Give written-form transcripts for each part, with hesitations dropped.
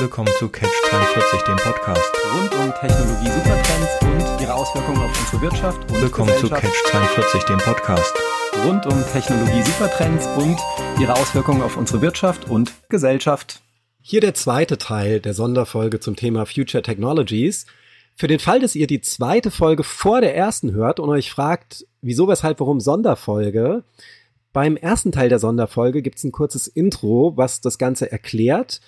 Willkommen zu Catch 42, dem Podcast rund um Technologie, Supertrends und ihre Auswirkungen auf unsere Wirtschaft und Gesellschaft. Willkommen zu Catch 42, dem Podcast rund um Technologie, Supertrends und ihre Auswirkungen auf unsere Wirtschaft und Gesellschaft. Hier der zweite Teil der Sonderfolge zum Thema Future Technologies. Für den Fall, dass ihr die zweite Folge vor der ersten hört und euch fragt, wieso, weshalb, warum Sonderfolge? Beim ersten Teil der Sonderfolge gibt's ein kurzes Intro, was das Ganze erklärt.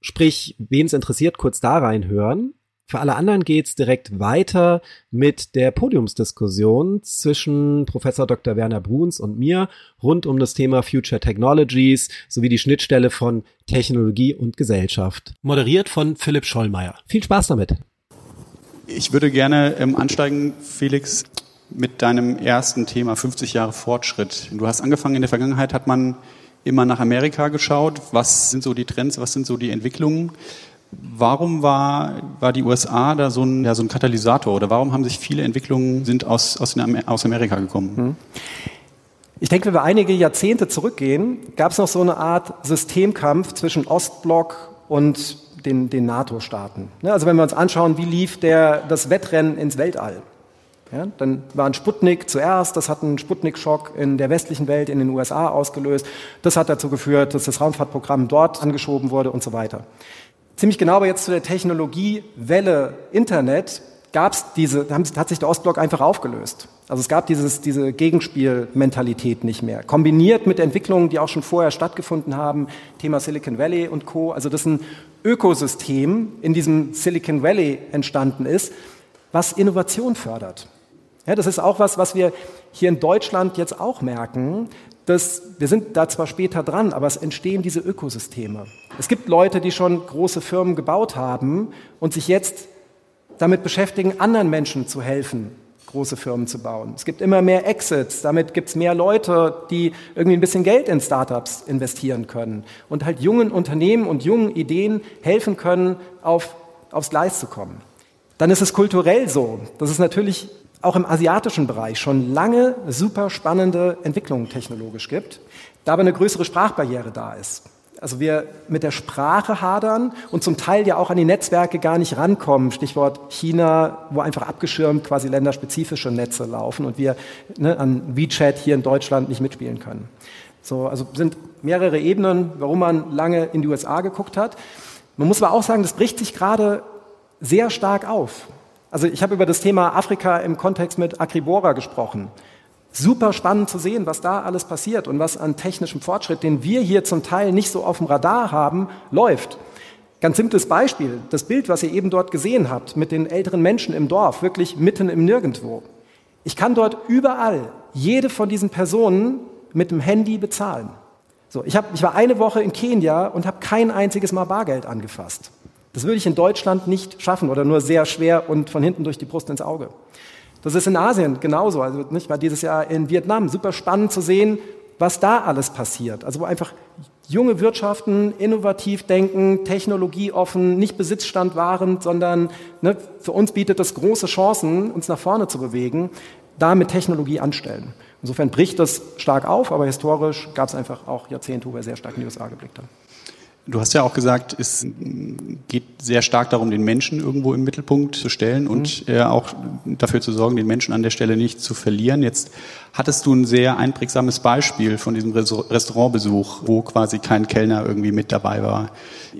Sprich, wen es interessiert, kurz da reinhören. Für alle anderen geht's direkt weiter mit der Podiumsdiskussion zwischen Prof. Dr. Werner Bruns und mir rund um das Thema Future Technologies sowie die Schnittstelle von Technologie und Gesellschaft. Moderiert von Philipp Schollmeyer. Viel Spaß damit. Ich würde gerne ansteigen, Felix, mit deinem ersten Thema, 50 Jahre Fortschritt. Du hast angefangen, in der Vergangenheit hat man immer nach Amerika geschaut. Was sind so die Trends, was sind so die Entwicklungen? Warum war die USA da so ein Katalysator? Oder warum haben sich viele Entwicklungen aus Amerika gekommen? Ich denke, wenn wir einige Jahrzehnte zurückgehen, gab es noch so eine Art Systemkampf zwischen Ostblock und den NATO-Staaten. Also wenn wir uns anschauen, wie lief das Wettrennen ins Weltall? Ja, dann war ein Sputnik zuerst, das hat einen Sputnik-Schock in der westlichen Welt, in den USA ausgelöst. Das hat dazu geführt, dass das Raumfahrtprogramm dort angeschoben wurde und so weiter. Ziemlich genau aber jetzt zu der Technologiewelle Internet hat sich der Ostblock einfach aufgelöst. Also es gab diese Gegenspielmentalität nicht mehr. Kombiniert mit Entwicklungen, die auch schon vorher stattgefunden haben, Thema Silicon Valley und Co. Also das ein Ökosystem in diesem Silicon Valley entstanden ist, was Innovation fördert. Ja, das ist auch was wir hier in Deutschland jetzt auch merken, dass wir sind da zwar später dran, aber es entstehen diese Ökosysteme. Es gibt Leute, die schon große Firmen gebaut haben und sich jetzt damit beschäftigen, anderen Menschen zu helfen, große Firmen zu bauen. Es gibt immer mehr Exits, damit gibt es mehr Leute, die irgendwie ein bisschen Geld in Startups investieren können und halt jungen Unternehmen und jungen Ideen helfen können, aufs Gleis zu kommen. Dann ist es kulturell so, dass es natürlich auch im asiatischen Bereich schon lange super spannende Entwicklungen technologisch gibt, da aber eine größere Sprachbarriere da ist. Also wir mit der Sprache hadern und zum Teil ja auch an die Netzwerke gar nicht rankommen. Stichwort China, wo einfach abgeschirmt quasi länderspezifische Netze laufen und wir an WeChat hier in Deutschland nicht mitspielen können. So, also sind mehrere Ebenen, warum man lange in die USA geguckt hat. Man muss aber auch sagen, das bricht sich gerade sehr stark auf. Also ich habe über das Thema Afrika im Kontext mit Akribora gesprochen. Super spannend zu sehen, was da alles passiert und was an technischem Fortschritt, den wir hier zum Teil nicht so auf dem Radar haben, läuft. Ganz simples Beispiel, das Bild, was ihr eben dort gesehen habt, mit den älteren Menschen im Dorf, wirklich mitten im Nirgendwo. Ich kann dort überall jede von diesen Personen mit dem Handy bezahlen. So, ich war eine Woche in Kenia und habe kein einziges Mal Bargeld angefasst. Das würde ich in Deutschland nicht schaffen oder nur sehr schwer und von hinten durch die Brust ins Auge. Das ist in Asien genauso. Also ich war dieses Jahr in Vietnam. Super spannend zu sehen, was da alles passiert. Also wo einfach junge Wirtschaften innovativ denken, technologieoffen, nicht besitzstandwahrend, sondern für uns bietet das große Chancen, uns nach vorne zu bewegen, da mit Technologie anstellen. Insofern bricht das stark auf, aber historisch gab es einfach auch Jahrzehnte, wo wir sehr stark in die USA geblickt haben. Du hast ja auch gesagt, es geht sehr stark darum, den Menschen irgendwo im Mittelpunkt zu stellen und auch dafür zu sorgen, den Menschen an der Stelle nicht zu verlieren. Jetzt hattest du ein sehr einprägsames Beispiel von diesem Restaurantbesuch, wo quasi kein Kellner irgendwie mit dabei war.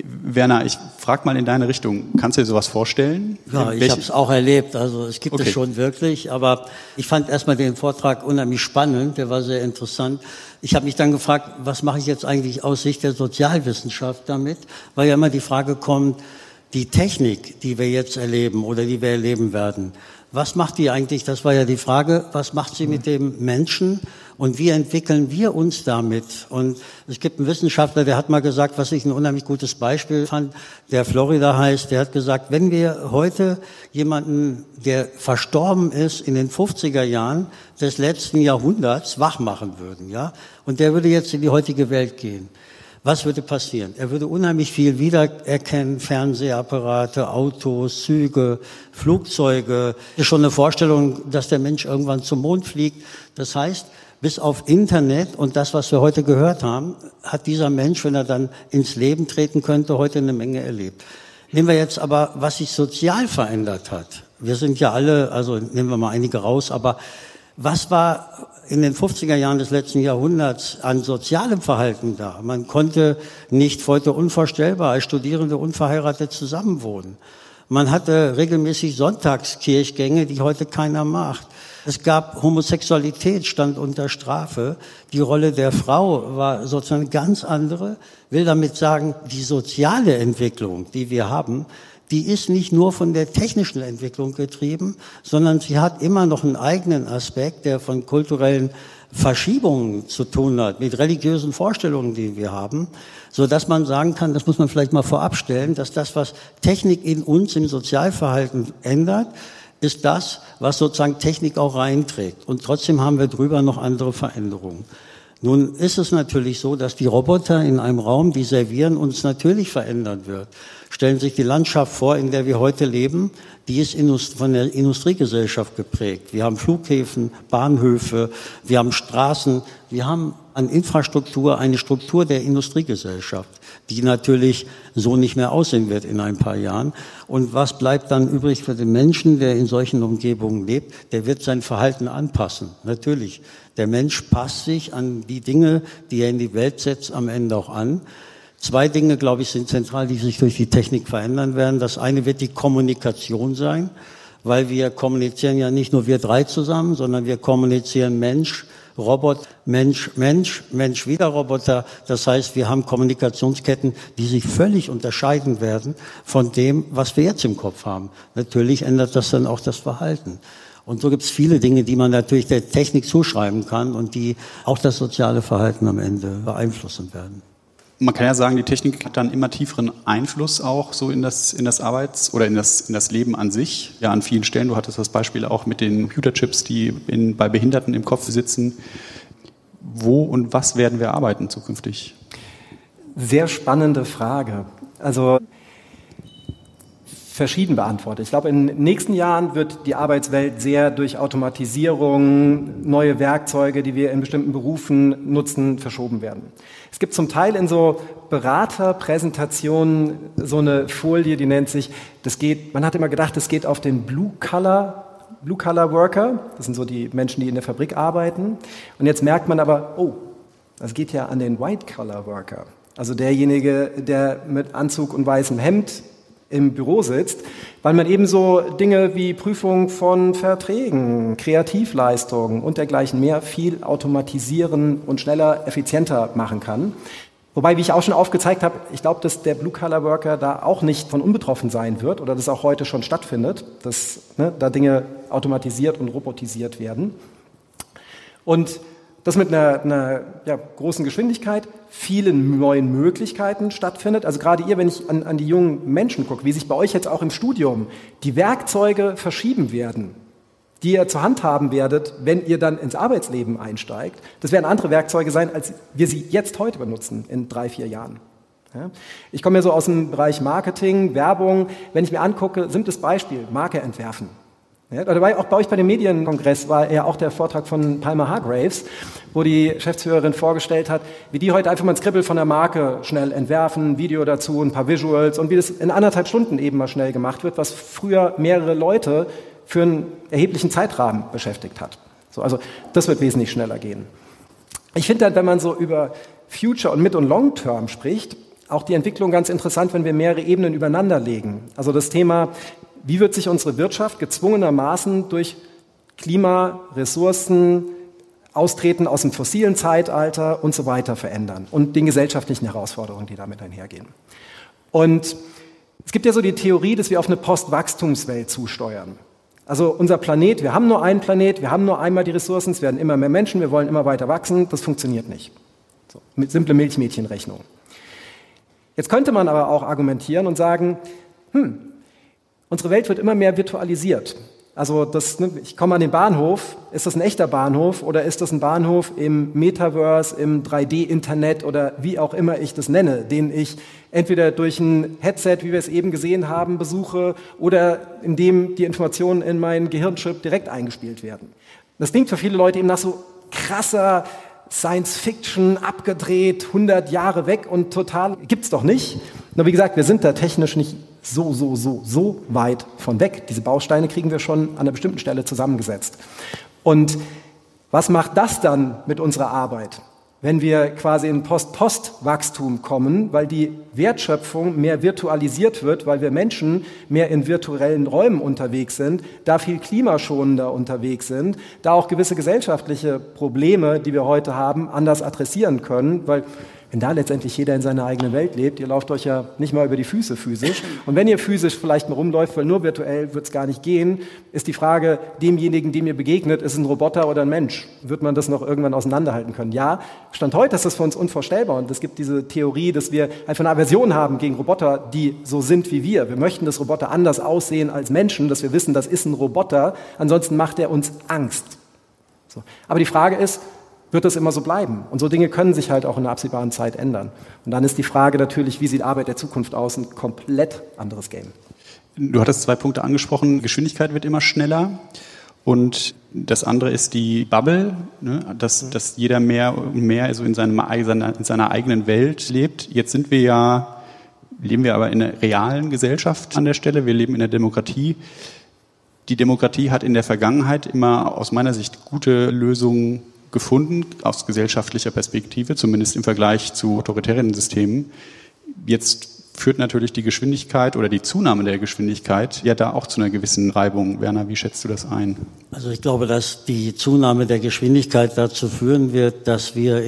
Werner, ich frage mal in deine Richtung. Kannst du dir sowas vorstellen? Ja, ich habe es auch erlebt. Also es gibt es schon wirklich. Aber ich fand erstmal den Vortrag unheimlich spannend. Der war sehr interessant. Ich habe mich dann gefragt, was mache ich jetzt eigentlich aus Sicht der Sozialwissenschaft damit? Weil ja immer die Frage kommt, die Technik, die wir jetzt erleben oder die wir erleben werden, was macht die eigentlich? Das war ja die Frage, was macht sie mit dem Menschen und wie entwickeln wir uns damit? Und es gibt einen Wissenschaftler, der hat mal gesagt, was ich ein unheimlich gutes Beispiel fand, der Florida heißt, der hat gesagt, wenn wir heute jemanden, der verstorben ist in den 50er Jahren des letzten Jahrhunderts, wach machen würden, ja, und der würde jetzt in die heutige Welt gehen. Was würde passieren? Er würde unheimlich viel wiedererkennen, Fernsehapparate, Autos, Züge, Flugzeuge. Das ist schon eine Vorstellung, dass der Mensch irgendwann zum Mond fliegt. Das heißt, bis auf Internet und das, was wir heute gehört haben, hat dieser Mensch, wenn er dann ins Leben treten könnte, heute eine Menge erlebt. Nehmen wir jetzt aber, was sich sozial verändert hat. Wir sind ja alle, also nehmen wir mal einige raus, aber was war in den 50er Jahren des letzten Jahrhunderts an sozialem Verhalten da? Man konnte nicht, heute unvorstellbar, als Studierende unverheiratet zusammenwohnen. Man hatte regelmäßig Sonntagskirchgänge, die heute keiner macht. Es gab Homosexualität, stand unter Strafe. Die Rolle der Frau war sozusagen eine ganz andere. Ich will damit sagen, die soziale Entwicklung, die wir haben, die ist nicht nur von der technischen Entwicklung getrieben, sondern sie hat immer noch einen eigenen Aspekt, der von kulturellen Verschiebungen zu tun hat, mit religiösen Vorstellungen, die wir haben, so dass man sagen kann, das muss man vielleicht mal vorab stellen, dass das, was Technik in uns im Sozialverhalten ändert, ist das, was sozusagen Technik auch reinträgt. Und trotzdem haben wir drüber noch andere Veränderungen. Nun ist es natürlich so, dass die Roboter in einem Raum, die servieren, uns natürlich verändern wird. Stellen Sie sich die Landschaft vor, in der wir heute leben, die ist von der Industriegesellschaft geprägt. Wir haben Flughäfen, Bahnhöfe, wir haben Straßen, wir haben an Infrastruktur eine Struktur der Industriegesellschaft, die natürlich so nicht mehr aussehen wird in ein paar Jahren. Und was bleibt dann übrig für den Menschen, der in solchen Umgebungen lebt? Der wird sein Verhalten anpassen, natürlich. Der Mensch passt sich an die Dinge, die er in die Welt setzt, am Ende auch an. Zwei Dinge, glaube ich, sind zentral, die sich durch die Technik verändern werden. Das eine wird die Kommunikation sein, weil wir kommunizieren ja nicht nur wir drei zusammen, sondern wir kommunizieren Mensch, Robot, Mensch, Mensch, Mensch wieder Roboter. Das heißt, wir haben Kommunikationsketten, die sich völlig unterscheiden werden von dem, was wir jetzt im Kopf haben. Natürlich ändert das dann auch das Verhalten. Und so gibt es viele Dinge, die man natürlich der Technik zuschreiben kann und die auch das soziale Verhalten am Ende beeinflussen werden. Man kann ja sagen, die Technik hat dann immer tieferen Einfluss auch so in das Arbeits- oder in das Leben an sich. Ja, an vielen Stellen. Du hattest das Beispiel auch mit den Computerchips, die bei Behinderten im Kopf sitzen. Wo und was werden wir arbeiten zukünftig? Sehr spannende Frage. Also verschieden beantwortet. Ich glaube, in den nächsten Jahren wird die Arbeitswelt sehr durch Automatisierung, neue Werkzeuge, die wir in bestimmten Berufen nutzen, verschoben werden. Es gibt zum Teil in so Beraterpräsentationen so eine Folie, die nennt sich, man hat immer gedacht, das geht auf den Blue-Collar-Worker, das sind so die Menschen, die in der Fabrik arbeiten. Und jetzt merkt man aber, oh, das geht ja an den White-Collar-Worker, also derjenige, der mit Anzug und weißem Hemd im Büro sitzt, weil man eben so Dinge wie Prüfung von Verträgen, Kreativleistungen und dergleichen mehr viel automatisieren und schneller, effizienter machen kann. Wobei, wie ich auch schon aufgezeigt habe, ich glaube, dass der Blue-Collar-Worker da auch nicht von unbetroffen sein wird oder das auch heute schon stattfindet, dass da Dinge automatisiert und robotisiert werden. Und das mit einer großen Geschwindigkeit, vielen neuen Möglichkeiten stattfindet. Also gerade ihr, wenn ich an die jungen Menschen gucke, wie sich bei euch jetzt auch im Studium die Werkzeuge verschieben werden, die ihr zur Hand haben werdet, wenn ihr dann ins Arbeitsleben einsteigt. Das werden andere Werkzeuge sein, als wir sie jetzt heute benutzen, in 3-4 Jahren. Ja? Ich komme ja so aus dem Bereich Marketing, Werbung. Wenn ich mir angucke, simples Beispiel, Marke entwerfen. Ja, dabei auch bei euch bei dem Medienkongress war ja auch der Vortrag von Palmer Hargraves, wo die Geschäftsführerin vorgestellt hat, wie die heute einfach mal ein Skribbel von der Marke schnell entwerfen, ein Video dazu, ein paar Visuals und wie das in 1,5 Stunden eben mal schnell gemacht wird, was früher mehrere Leute für einen erheblichen Zeitrahmen beschäftigt hat. So, also das wird wesentlich schneller gehen. Ich finde dann, wenn man so über Future und Mid- und Long-Term spricht, auch die Entwicklung ganz interessant, wenn wir mehrere Ebenen übereinander legen. Also das Thema, wie wird sich unsere Wirtschaft gezwungenermaßen durch Klima, Ressourcen, Austreten aus dem fossilen Zeitalter und so weiter verändern und den gesellschaftlichen Herausforderungen, die damit einhergehen. Und es gibt ja so die Theorie, dass wir auf eine Postwachstumswelt zusteuern. Also unser Planet, wir haben nur einen Planet, wir haben nur einmal die Ressourcen, es werden immer mehr Menschen, wir wollen immer weiter wachsen, das funktioniert nicht. So, mit simple Milchmädchenrechnung. Jetzt könnte man aber auch argumentieren und sagen, unsere Welt wird immer mehr virtualisiert. Also ich komme an den Bahnhof, ist das ein echter Bahnhof oder ist das ein Bahnhof im Metaverse, im 3D-Internet oder wie auch immer ich das nenne, den ich entweder durch ein Headset, wie wir es eben gesehen haben, besuche oder indem die Informationen in meinen Gehirnchip direkt eingespielt werden. Das klingt für viele Leute eben nach so, krasser Science-Fiction, abgedreht, 100 Jahre weg und total, gibt's doch nicht. Nur wie gesagt, wir sind da technisch nicht so weit von weg. Diese Bausteine kriegen wir schon an einer bestimmten Stelle zusammengesetzt. Und was macht das dann mit unserer Arbeit? Wenn wir quasi in Post-Post-Wachstum kommen, weil die Wertschöpfung mehr virtualisiert wird, weil wir Menschen mehr in virtuellen Räumen unterwegs sind, da viel klimaschonender unterwegs sind, da auch gewisse gesellschaftliche Probleme, die wir heute haben, anders adressieren können, weil wenn da letztendlich jeder in seiner eigenen Welt lebt, ihr lauft euch ja nicht mal über die Füße physisch. Und wenn ihr physisch vielleicht mal rumläuft, weil nur virtuell wird es gar nicht gehen, ist die Frage, demjenigen, dem ihr begegnet, ist es ein Roboter oder ein Mensch? Wird man das noch irgendwann auseinanderhalten können? Ja, Stand heute ist das für uns unvorstellbar. Und es gibt diese Theorie, dass wir einfach eine Aversion haben gegen Roboter, die so sind wie wir. Wir möchten, dass Roboter anders aussehen als Menschen, dass wir wissen, das ist ein Roboter. Ansonsten macht er uns Angst. So. Aber die Frage ist, wird das immer so bleiben? Und so Dinge können sich halt auch in einer absehbaren Zeit ändern. Und dann ist die Frage natürlich, wie sieht Arbeit der Zukunft aus? Ein komplett anderes Game. Du hattest zwei Punkte angesprochen. Geschwindigkeit wird immer schneller. Und das andere ist die Bubble, ne? dass jeder mehr und mehr so in seiner eigenen Welt lebt. Jetzt leben wir aber in einer realen Gesellschaft an der Stelle. Wir leben in der Demokratie. Die Demokratie hat in der Vergangenheit immer aus meiner Sicht gute Lösungen gefunden, aus gesellschaftlicher Perspektive, zumindest im Vergleich zu autoritären Systemen. Jetzt führt natürlich die Geschwindigkeit oder die Zunahme der Geschwindigkeit ja da auch zu einer gewissen Reibung. Werner, wie schätzt du das ein? Also ich glaube, dass die Zunahme der Geschwindigkeit dazu führen wird, dass wir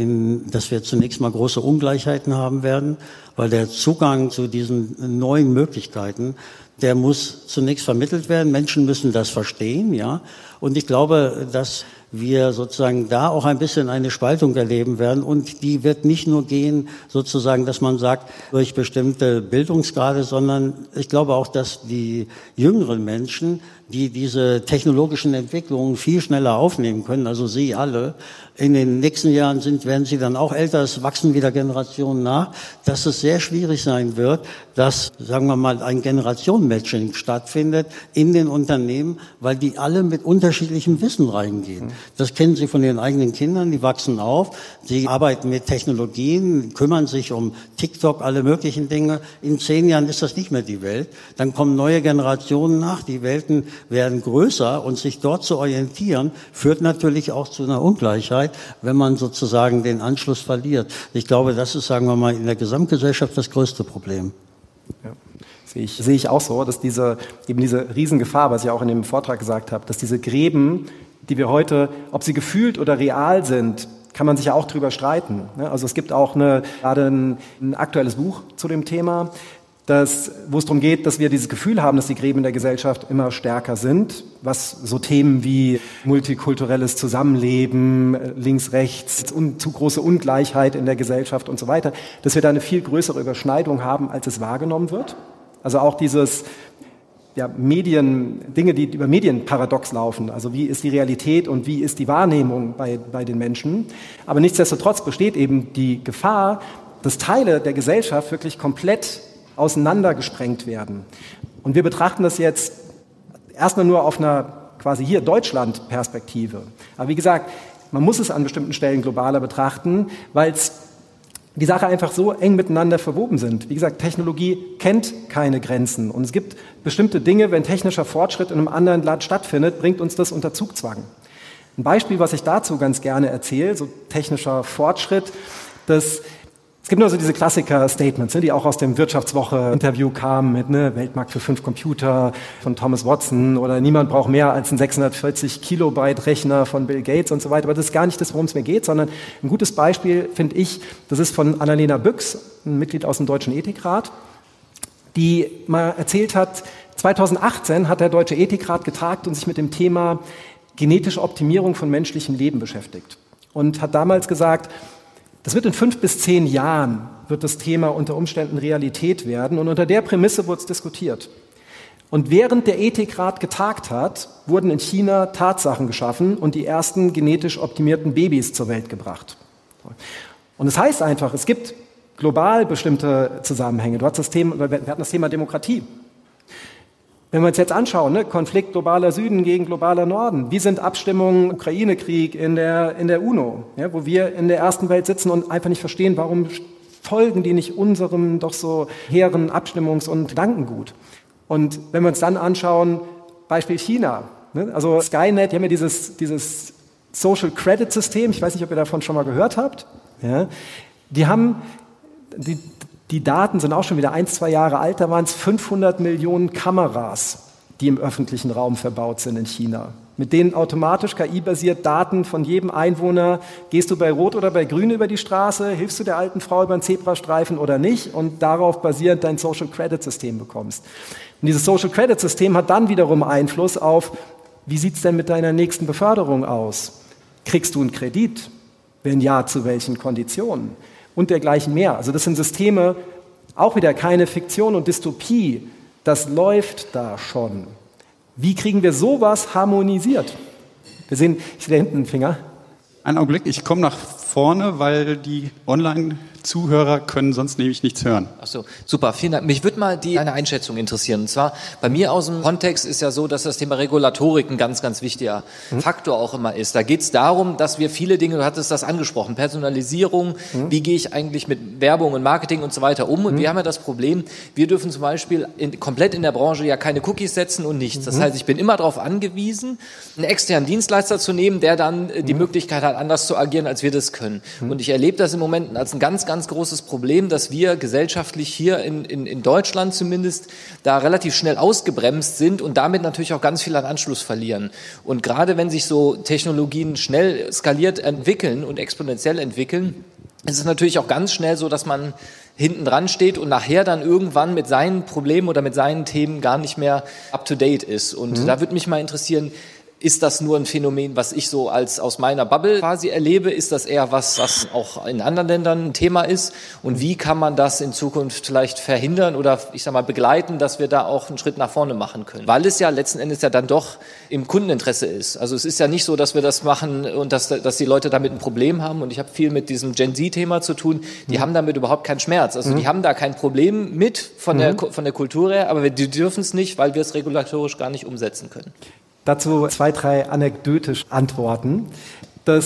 zunächst mal große Ungleichheiten haben werden, weil der Zugang zu diesen neuen Möglichkeiten, der muss zunächst vermittelt werden. Menschen müssen das verstehen, ja. Und ich glaube, dass wir sozusagen da auch ein bisschen eine Spaltung erleben werden. Und die wird nicht nur gehen, sozusagen, dass man sagt, durch bestimmte Bildungsgrade, sondern ich glaube auch, dass die jüngeren Menschen, die diese technologischen Entwicklungen viel schneller aufnehmen können, also Sie alle, in den nächsten Jahren werden Sie dann auch älter, es wachsen wieder Generationen nach, dass es sehr schwierig sein wird, dass, sagen wir mal, ein Generationenmatching stattfindet in den Unternehmen, weil die alle mit unterschiedlichem Wissen reingehen. Das kennen Sie von Ihren eigenen Kindern, die wachsen auf, sie arbeiten mit Technologien, kümmern sich um TikTok, alle möglichen Dinge. In 10 Jahren ist das nicht mehr die Welt. Dann kommen neue Generationen nach, die Welten werden größer und sich dort zu orientieren, führt natürlich auch zu einer Ungleichheit, wenn man sozusagen den Anschluss verliert. Ich glaube, das ist, sagen wir mal, in der Gesamtgesellschaft das größte Problem. Ja. Sehe ich auch so, dass diese Riesengefahr, was ich auch in dem Vortrag gesagt habe, dass diese Gräben, die wir heute, ob sie gefühlt oder real sind, kann man sich ja auch drüber streiten. Also es gibt auch gerade ein aktuelles Buch zu dem Thema, wo es darum geht, dass wir dieses Gefühl haben, dass die Gräben in der Gesellschaft immer stärker sind, was so Themen wie multikulturelles Zusammenleben, links, rechts, zu große Ungleichheit in der Gesellschaft und so weiter, dass wir da eine viel größere Überschneidung haben, als es wahrgenommen wird. Also auch dieses Dinge, die über Medien paradox laufen. Also wie ist die Realität und wie ist die Wahrnehmung bei den Menschen? Aber nichtsdestotrotz besteht eben die Gefahr, dass Teile der Gesellschaft wirklich komplett auseinandergesprengt werden. Und wir betrachten das jetzt erstmal nur auf einer quasi hier Deutschland-Perspektive. Aber wie gesagt, man muss es an bestimmten Stellen globaler betrachten, weil die Sache einfach so eng miteinander verwoben sind. Wie gesagt, Technologie kennt keine Grenzen. Und es gibt bestimmte Dinge, wenn technischer Fortschritt in einem anderen Land stattfindet, bringt uns das unter Zugzwang. Ein Beispiel, was ich dazu ganz gerne erzähle, so technischer Fortschritt, es gibt nur so diese Klassiker-Statements, die auch aus dem Wirtschaftswoche-Interview kamen mit Weltmarkt für 5 Computer von Thomas Watson oder niemand braucht mehr als einen 640-Kilobyte-Rechner von Bill Gates und so weiter. Aber das ist gar nicht das, worum es mir geht, sondern ein gutes Beispiel, finde ich, das ist von Annalena Büchs, ein Mitglied aus dem Deutschen Ethikrat, die mal erzählt hat, 2018 hat der Deutsche Ethikrat getagt und sich mit dem Thema genetische Optimierung von menschlichem Leben beschäftigt und hat damals gesagt, das wird in 5 bis 10 Jahren, wird das Thema unter Umständen Realität werden. Und unter der Prämisse wurde es diskutiert. Und während der Ethikrat getagt hat, wurden in China Tatsachen geschaffen und die ersten genetisch optimierten Babys zur Welt gebracht. Und das heißt einfach, es gibt global bestimmte Zusammenhänge. Wir hatten das Thema Demokratie. Wenn wir uns jetzt anschauen, ne, Konflikt globaler Süden gegen globaler Norden, wie sind Abstimmungen Ukraine-Krieg in der UNO, ja, wo wir in der ersten Welt sitzen und einfach nicht verstehen, warum folgen die nicht unserem doch so hehren Abstimmungs- und Gedankengut. Und wenn wir uns dann anschauen, Beispiel China, ne, also Skynet, die haben ja dieses Social Credit System, ich weiß nicht, ob ihr davon schon mal gehört habt, ja, die haben... Die Daten sind auch schon wieder 1-2 Jahre alt, da waren es 500 Millionen Kameras, die im öffentlichen Raum verbaut sind in China. Mit denen automatisch KI-basiert Daten von jedem Einwohner, gehst du bei Rot oder bei Grün über die Straße, hilfst du der alten Frau über den Zebrastreifen oder nicht und darauf basierend dein Social Credit System bekommst. Und dieses Social Credit System hat dann wiederum Einfluss auf, wie sieht es denn mit deiner nächsten Beförderung aus? Kriegst du einen Kredit? Wenn ja, zu welchen Konditionen? Und dergleichen mehr. Also das sind Systeme, auch wieder keine Fiktion und Dystopie, das läuft da schon. Wie kriegen wir sowas harmonisiert? Wir sehen, ich sehe da hinten einen Finger. Einen Augenblick, ich komme nach vorne, weil die Online-Zuhörer können sonst nämlich nichts hören. Ach so, super, vielen Dank. Mich würde mal eine Einschätzung interessieren. Und zwar, bei mir aus dem Kontext ist ja so, dass das Thema Regulatorik ein ganz, ganz wichtiger Faktor auch immer ist. Da geht es darum, dass wir viele Dinge, du hattest das angesprochen, Personalisierung, wie gehe ich eigentlich mit Werbung und Marketing und so weiter um. Und wir haben ja das Problem, wir dürfen zum Beispiel komplett in der Branche ja keine Cookies setzen und nichts. Das heißt, ich bin immer darauf angewiesen, einen externen Dienstleister zu nehmen, der dann die Möglichkeit hat, anders zu agieren, als wir das können. Und ich erlebe das im Moment als ein ganz, ganz großes Problem, dass wir gesellschaftlich hier in Deutschland zumindest da relativ schnell ausgebremst sind und damit natürlich auch ganz viel an Anschluss verlieren. Und gerade wenn sich so Technologien schnell skaliert entwickeln und exponentiell entwickeln, ist es natürlich auch ganz schnell so, dass man hinten dran steht und nachher dann irgendwann mit seinen Problemen oder mit seinen Themen gar nicht mehr up-to-date ist. Und da würde mich mal interessieren, ist das nur ein Phänomen, was ich so als aus meiner Bubble quasi erlebe? Ist das eher was, was auch in anderen Ländern ein Thema ist? Und wie kann man das in Zukunft vielleicht verhindern oder, ich sag mal, begleiten, dass wir da auch einen Schritt nach vorne machen können? Weil es ja letzten Endes ja dann doch im Kundeninteresse ist. Also es ist ja nicht so, dass wir das machen und dass die Leute damit ein Problem haben. Und ich habe viel mit diesem Gen-Z-Thema zu tun. Die haben damit überhaupt keinen Schmerz. Also die haben da kein Problem mit von der Kultur her, aber die dürfen es nicht, weil wir es regulatorisch gar nicht umsetzen können. Dazu 2, 3 anekdotische Antworten. Wir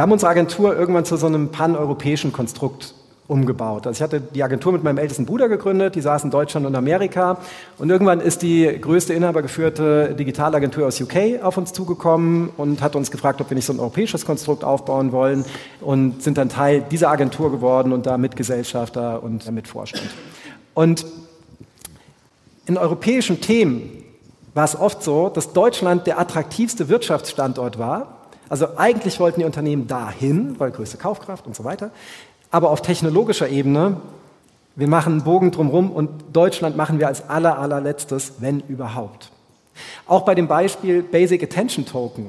haben unsere Agentur irgendwann zu so einem paneuropäischen Konstrukt umgebaut. Also ich hatte die Agentur mit meinem ältesten Bruder gegründet, die saß in Deutschland und Amerika und irgendwann ist die größte inhabergeführte Digitalagentur aus UK auf uns zugekommen und hat uns gefragt, ob wir nicht so ein europäisches Konstrukt aufbauen wollen und sind dann Teil dieser Agentur geworden und da Mitgesellschafter und Mitvorstand. Und in europäischen Themen war es oft so, dass Deutschland der attraktivste Wirtschaftsstandort war. Also eigentlich wollten die Unternehmen dahin, weil größte Kaufkraft und so weiter. Aber auf technologischer Ebene, wir machen einen Bogen drumherum und Deutschland machen wir als allerletztes, wenn überhaupt. Auch bei dem Beispiel Basic Attention Token.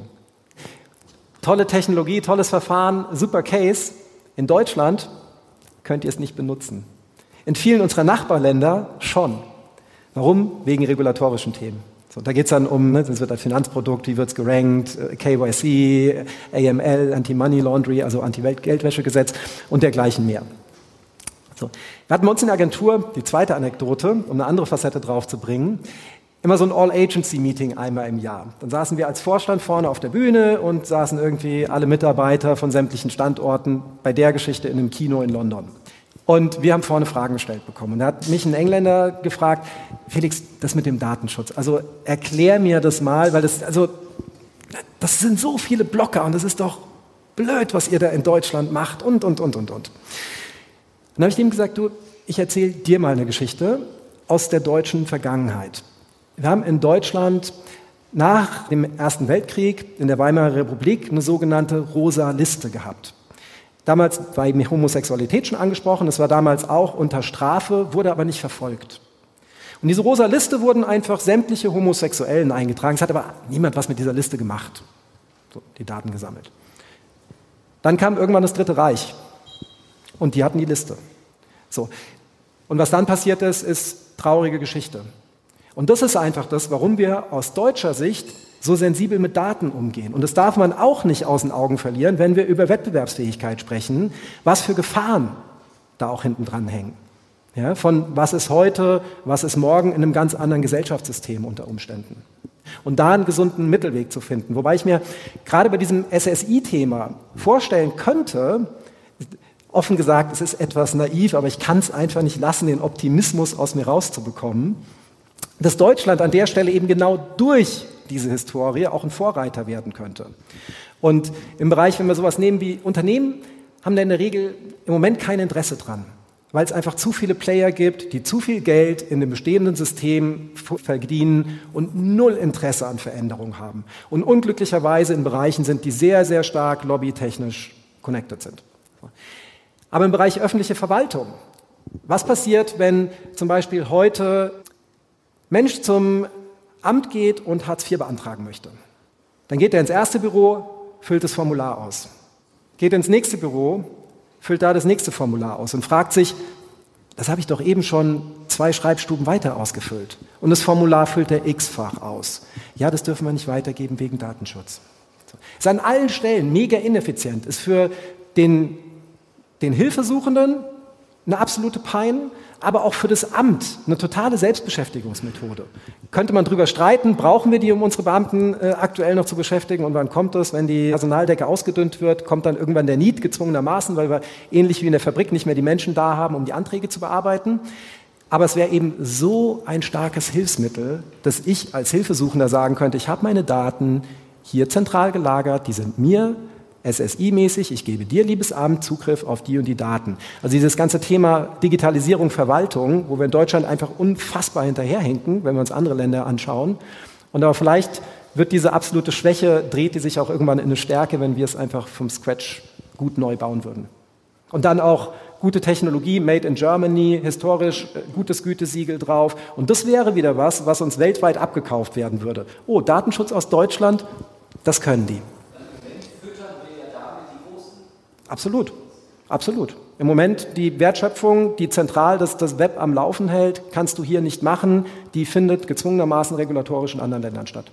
Tolle Technologie, tolles Verfahren, super Case. In Deutschland könnt ihr es nicht benutzen. In vielen unserer Nachbarländer schon. Warum? Wegen regulatorischen Themen. So, da geht es dann um, es wird ein Finanzprodukt, wie wird es gerankt, KYC, AML, Anti-Money Laundry, also Anti-Geldwäschegesetz und dergleichen mehr. So. Wir hatten bei uns in der Agentur, die zweite Anekdote, um eine andere Facette draufzubringen, immer so ein All-Agency-Meeting einmal im Jahr. Dann saßen wir als Vorstand vorne auf der Bühne und saßen irgendwie alle Mitarbeiter von sämtlichen Standorten bei der Geschichte in einem Kino in London. Und wir haben vorne Fragen gestellt bekommen. Und da hat mich ein Engländer gefragt, Felix, das mit dem Datenschutz, also erklär mir das mal, weil das sind so viele Blocker und das ist doch blöd, was ihr da in Deutschland macht und. Dann habe ich ihm gesagt, du, ich erzähle dir mal eine Geschichte aus der deutschen Vergangenheit. Wir haben in Deutschland nach dem Ersten Weltkrieg in der Weimarer Republik eine sogenannte Rosa Liste gehabt. Damals war eben Homosexualität schon angesprochen, das war damals auch unter Strafe, wurde aber nicht verfolgt. Und diese rosa Liste wurden einfach sämtliche Homosexuellen eingetragen, es hat aber niemand was mit dieser Liste gemacht, so, die Daten gesammelt. Dann kam irgendwann das Dritte Reich und die hatten die Liste. So. Und was dann passiert ist traurige Geschichte. Und das ist einfach das, warum wir aus deutscher Sicht so sensibel mit Daten umgehen. Und das darf man auch nicht aus den Augen verlieren, wenn wir über Wettbewerbsfähigkeit sprechen, was für Gefahren da auch hinten dran hängen. Ja, von was ist heute, was ist morgen in einem ganz anderen Gesellschaftssystem unter Umständen. Und da einen gesunden Mittelweg zu finden. Wobei ich mir gerade bei diesem SSI-Thema vorstellen könnte, offen gesagt, es ist etwas naiv, aber ich kann es einfach nicht lassen, den Optimismus aus mir rauszubekommen, dass Deutschland an der Stelle eben genau durch diese Historie auch ein Vorreiter werden könnte. Und im Bereich, wenn wir sowas nehmen wie Unternehmen, haben da in der Regel im Moment kein Interesse dran, weil es einfach zu viele Player gibt, die zu viel Geld in dem bestehenden System verdienen und null Interesse an Veränderung haben und unglücklicherweise in Bereichen sind, die sehr, sehr stark lobbytechnisch connected sind. Aber im Bereich öffentliche Verwaltung, was passiert, wenn zum Beispiel heute Mensch zum Amt geht und Hartz IV beantragen möchte? Dann geht er ins erste Büro, füllt das Formular aus. Geht ins nächste Büro, füllt da das nächste Formular aus und fragt sich, das habe ich doch eben schon 2 Schreibstufen weiter ausgefüllt. Und das Formular füllt er x-fach aus. Ja, das dürfen wir nicht weitergeben wegen Datenschutz. Ist an allen Stellen mega ineffizient. Ist für den Hilfesuchenden eine absolute Pein, aber auch für das Amt eine totale Selbstbeschäftigungsmethode. Könnte man drüber streiten, brauchen wir die, um unsere Beamten aktuell noch zu beschäftigen und wann kommt das, wenn die Personaldecke ausgedünnt wird, kommt dann irgendwann der Need gezwungenermaßen, weil wir ähnlich wie in der Fabrik nicht mehr die Menschen da haben, um die Anträge zu bearbeiten. Aber es wäre eben so ein starkes Hilfsmittel, dass ich als Hilfesuchender sagen könnte, ich habe meine Daten hier zentral gelagert, die sind mir SSI-mäßig, ich gebe dir, liebes Amt, Zugriff auf die und die Daten. Also dieses ganze Thema Digitalisierung, Verwaltung, wo wir in Deutschland einfach unfassbar hinterherhinken, wenn wir uns andere Länder anschauen. Und aber vielleicht wird diese absolute Schwäche, dreht die sich auch irgendwann in eine Stärke, wenn wir es einfach vom Scratch gut neu bauen würden. Und dann auch gute Technologie, made in Germany, historisch gutes Gütesiegel drauf. Und das wäre wieder was, was uns weltweit abgekauft werden würde. Oh, Datenschutz aus Deutschland, das können die. Absolut, absolut. Im Moment die Wertschöpfung, die zentral das Web am Laufen hält, kannst du hier nicht machen. Die findet gezwungenermaßen regulatorisch in anderen Ländern statt.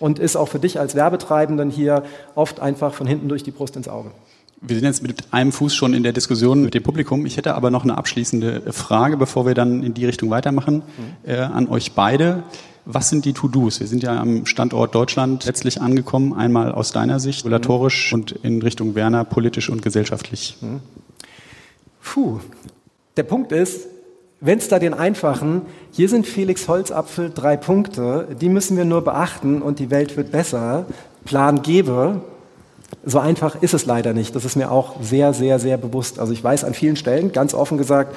Und ist auch für dich als Werbetreibenden hier oft einfach von hinten durch die Brust ins Auge. Wir sind jetzt mit einem Fuß schon in der Diskussion mit dem Publikum. Ich hätte aber noch eine abschließende Frage, bevor wir dann in die Richtung weitermachen, an euch beide. Was sind die To-Dos? Wir sind ja am Standort Deutschland letztlich angekommen, einmal aus deiner Sicht, regulatorisch und in Richtung Werner, politisch und gesellschaftlich. Puh, der Punkt ist, wenn es da den einfachen, hier sind Felix Holzapfel 3 Punkte, die müssen wir nur beachten und die Welt wird besser, Plan gebe, so einfach ist es leider nicht. Das ist mir auch sehr, sehr, sehr bewusst. Also ich weiß an vielen Stellen, ganz offen gesagt,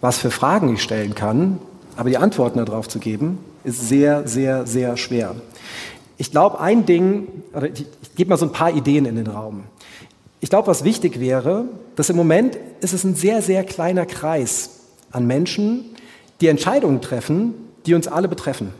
was für Fragen ich stellen kann, aber die Antworten darauf zu geben, ist sehr, sehr, sehr schwer. Ich glaube, ein Ding, ich gebe mal so ein paar Ideen in den Raum. Ich glaube, was wichtig wäre, dass im Moment ist es ein sehr, sehr kleiner Kreis an Menschen, die Entscheidungen treffen, die uns alle betreffen.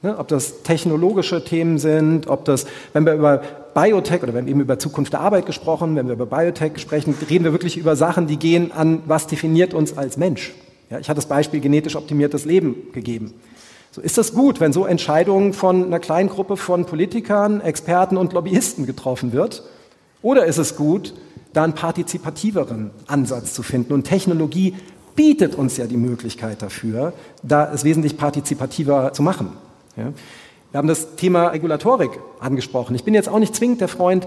Ne? Ob das technologische Themen sind, ob das, wenn wir über Biotech oder wir haben eben über Zukunft der Arbeit gesprochen, wenn wir über Biotech sprechen, reden wir wirklich über Sachen, die gehen an, was definiert uns als Mensch. Ja, ich hatte das Beispiel genetisch optimiertes Leben gegeben. So, ist das gut, wenn so Entscheidungen von einer kleinen Gruppe von Politikern, Experten und Lobbyisten getroffen wird? Oder ist es gut, da einen partizipativeren Ansatz zu finden? Und Technologie bietet uns ja die Möglichkeit dafür, da es wesentlich partizipativer zu machen. Ja? Wir haben das Thema Regulatorik angesprochen. Ich bin jetzt auch nicht zwingend der Freund,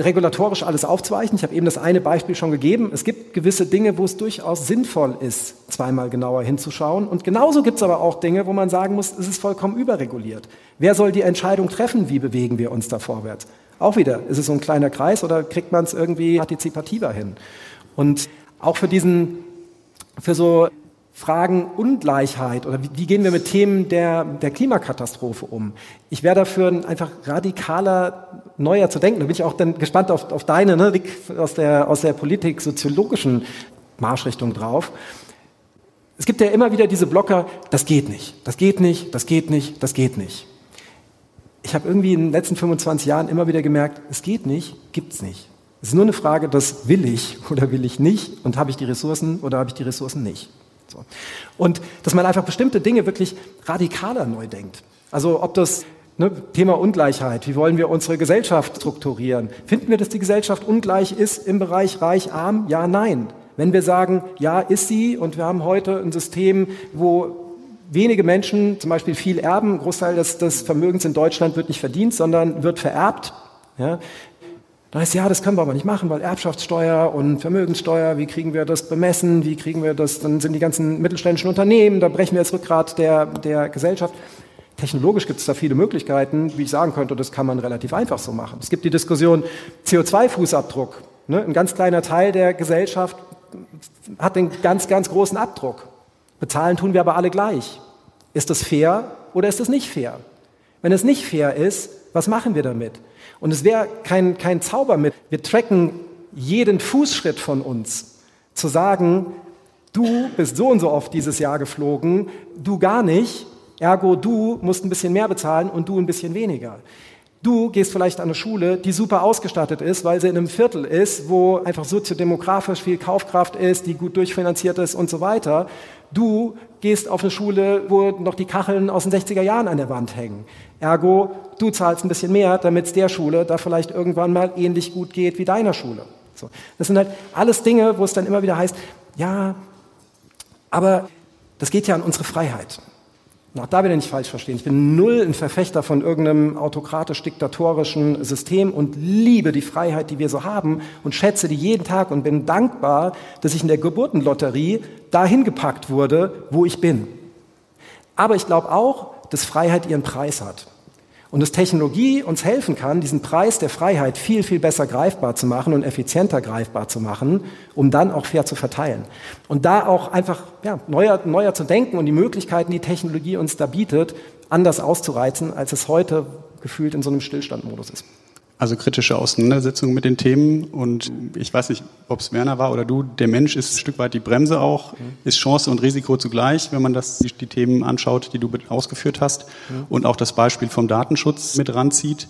regulatorisch alles aufzuweichen. Ich habe eben das eine Beispiel schon gegeben. Es gibt gewisse Dinge, wo es durchaus sinnvoll ist, zweimal genauer hinzuschauen. Und genauso gibt es aber auch Dinge, wo man sagen muss, es ist vollkommen überreguliert. Wer soll die Entscheidung treffen, wie bewegen wir uns da vorwärts? Auch wieder, ist es so ein kleiner Kreis oder kriegt man es irgendwie partizipativer hin? Und auch für so Fragen Ungleichheit oder wie gehen wir mit Themen der Klimakatastrophe um? Ich wäre dafür ein einfach radikaler, neuer zu denken. Da bin ich auch dann gespannt auf deine, ne, aus der Politik, soziologischen Marschrichtung drauf. Es gibt ja immer wieder diese Blocker, das geht nicht, das geht nicht, das geht nicht, das geht nicht. Ich habe irgendwie in den letzten 25 Jahren immer wieder gemerkt, es geht nicht, gibt's nicht. Es ist nur eine Frage, das will ich oder will ich nicht und habe ich die Ressourcen oder habe ich die Ressourcen nicht. So. Und dass man einfach bestimmte Dinge wirklich radikaler neu denkt. Also ob das Thema Ungleichheit, wie wollen wir unsere Gesellschaft strukturieren? Finden wir, dass die Gesellschaft ungleich ist im Bereich reich-arm? Ja, nein. Wenn wir sagen, ja, ist sie, und wir haben heute ein System, wo wenige Menschen zum Beispiel viel erben, ein Großteil des Vermögens in Deutschland wird nicht verdient, sondern wird vererbt, ja, dann heißt ja, das können wir aber nicht machen, weil Erbschaftssteuer und Vermögenssteuer, wie kriegen wir das bemessen, wie kriegen wir das, dann sind die ganzen mittelständischen Unternehmen, da brechen wir das Rückgrat der Gesellschaft. Technologisch gibt es da viele Möglichkeiten, wie ich sagen könnte, das kann man relativ einfach so machen. Es gibt die Diskussion CO2-Fußabdruck, ne? Ein ganz kleiner Teil der Gesellschaft hat den ganz, ganz großen Abdruck. Bezahlen tun wir aber alle gleich. Ist das fair oder ist das nicht fair? Wenn es nicht fair ist, was machen wir damit? Und es wäre kein Zaubermittel. Wir tracken jeden Fußschritt von uns, zu sagen, du bist so und so oft dieses Jahr geflogen, du gar nicht, ergo du musst ein bisschen mehr bezahlen und du ein bisschen weniger. Du gehst vielleicht an eine Schule, die super ausgestattet ist, weil sie in einem Viertel ist, wo einfach soziodemografisch viel Kaufkraft ist, die gut durchfinanziert ist und so weiter. Du gehst auf eine Schule, wo noch die Kacheln aus den 60er Jahren an der Wand hängen. Ergo, du zahlst ein bisschen mehr, damit es der Schule da vielleicht irgendwann mal ähnlich gut geht wie deiner Schule. So. Das sind halt alles Dinge, wo es dann immer wieder heißt, ja, aber das geht ja an unsere Freiheit. Auch da wieder nicht falsch verstehen. Ich bin null ein Verfechter von irgendeinem autokratisch-diktatorischen System und liebe die Freiheit, die wir so haben und schätze die jeden Tag und bin dankbar, dass ich in der Geburtenlotterie dahin gepackt wurde, wo ich bin. Aber ich glaube auch, dass Freiheit ihren Preis hat. Und dass Technologie uns helfen kann, diesen Preis der Freiheit viel, viel besser greifbar zu machen und effizienter greifbar zu machen, um dann auch fair zu verteilen. Und da auch einfach ja, neuer zu denken und die Möglichkeiten, die Technologie uns da bietet, anders auszureizen, als es heute gefühlt in so einem Stillstandmodus ist. Also kritische Auseinandersetzung mit den Themen und ich weiß nicht, ob es Werner war oder du, der Mensch ist ein Stück weit die Bremse auch, ist Chance und Risiko zugleich, wenn man das, die Themen anschaut, die du ausgeführt hast und auch das Beispiel vom Datenschutz mit ranzieht.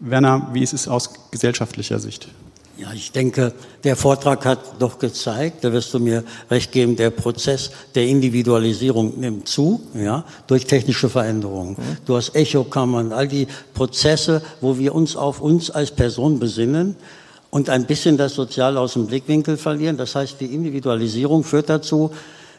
Werner, wie ist es aus gesellschaftlicher Sicht? Ja, ich denke, der Vortrag hat doch gezeigt, da wirst du mir recht geben, der Prozess der Individualisierung nimmt zu, ja, durch technische Veränderungen. Mhm. Du hast Echokammern, all die Prozesse, wo wir uns auf uns als Person besinnen und ein bisschen das Soziale aus dem Blickwinkel verlieren. Das heißt, die Individualisierung führt dazu,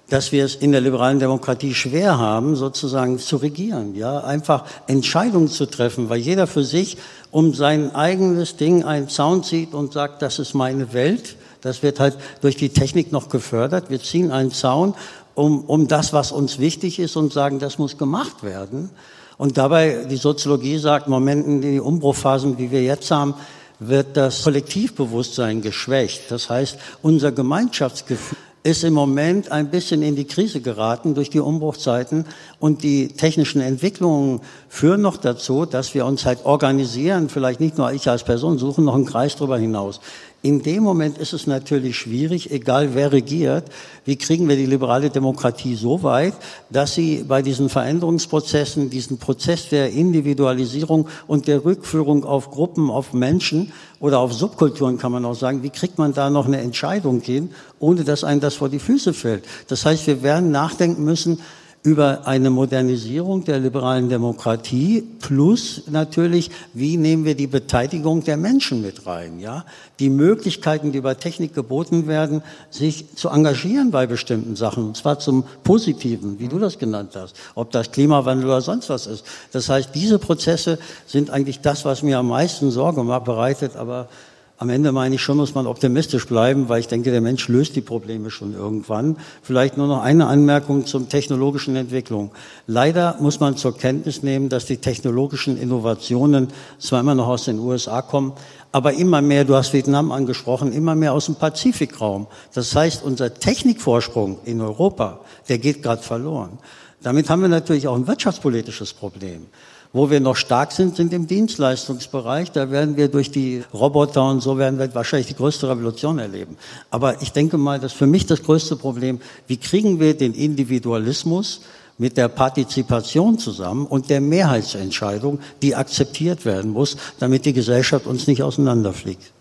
dass wir es in der liberalen Demokratie schwer haben, sozusagen zu regieren, ja, einfach Entscheidungen zu treffen, weil jeder für sich um sein eigenes Ding einen Zaun zieht und sagt, das ist meine Welt. Das wird halt durch die Technik noch gefördert. Wir ziehen einen Zaun um das, was uns wichtig ist und sagen, das muss gemacht werden. Und dabei, die Soziologie sagt, Momenten, die Umbruchphasen, wie wir jetzt haben, wird das Kollektivbewusstsein geschwächt. Das heißt, unser Gemeinschaftsgefühl ist im Moment ein bisschen in die Krise geraten durch die Umbruchzeiten und die technischen Entwicklungen führen noch dazu, dass wir uns halt organisieren, vielleicht nicht nur ich als Person, suchen noch einen Kreis drüber hinaus. In dem Moment ist es natürlich schwierig, egal wer regiert, wie kriegen wir die liberale Demokratie so weit, dass sie bei diesen Veränderungsprozessen, diesen Prozess der Individualisierung und der Rückführung auf Gruppen, auf Menschen oder auf Subkulturen kann man auch sagen, wie kriegt man da noch eine Entscheidung hin, ohne dass einem das vor die Füße fällt. Das heißt, wir werden nachdenken müssen über eine Modernisierung der liberalen Demokratie plus natürlich, wie nehmen wir die Beteiligung der Menschen mit rein, ja? Die Möglichkeiten, die über Technik geboten werden, sich zu engagieren bei bestimmten Sachen, und zwar zum Positiven, wie du das genannt hast, ob das Klimawandel oder sonst was ist. Das heißt, diese Prozesse sind eigentlich das, was mir am meisten Sorge bereitet, aber am Ende meine ich schon, muss man optimistisch bleiben, weil ich denke, der Mensch löst die Probleme schon irgendwann. Vielleicht nur noch eine Anmerkung zum technologischen Entwicklung. Leider muss man zur Kenntnis nehmen, dass die technologischen Innovationen zwar immer noch aus den USA kommen, aber immer mehr, du hast Vietnam angesprochen, immer mehr aus dem Pazifikraum. Das heißt, unser Technikvorsprung in Europa, der geht gerade verloren. Damit haben wir natürlich auch ein wirtschaftspolitisches Problem. Wo wir noch stark sind, sind im Dienstleistungsbereich. Da werden wir durch die Roboter und so werden wir wahrscheinlich die größte Revolution erleben. Aber ich denke mal, das ist für mich das größte Problem. Wie kriegen wir den Individualismus mit der Partizipation zusammen und der Mehrheitsentscheidung, die akzeptiert werden muss, damit die Gesellschaft uns nicht auseinanderfliegt?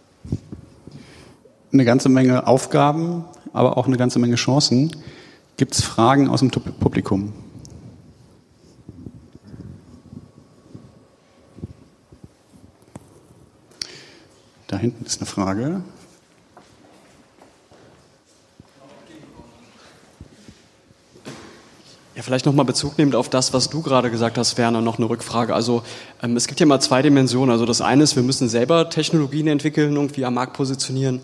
Eine ganze Menge Aufgaben, aber auch eine ganze Menge Chancen. Gibt es Fragen aus dem Publikum? Da hinten ist eine Frage. Vielleicht nochmal Bezug nehmend auf das, was du gerade gesagt hast, Werner, noch eine Rückfrage. Also es gibt ja mal zwei Dimensionen. Also das eine ist, wir müssen selber Technologien entwickeln, irgendwie am Markt positionieren.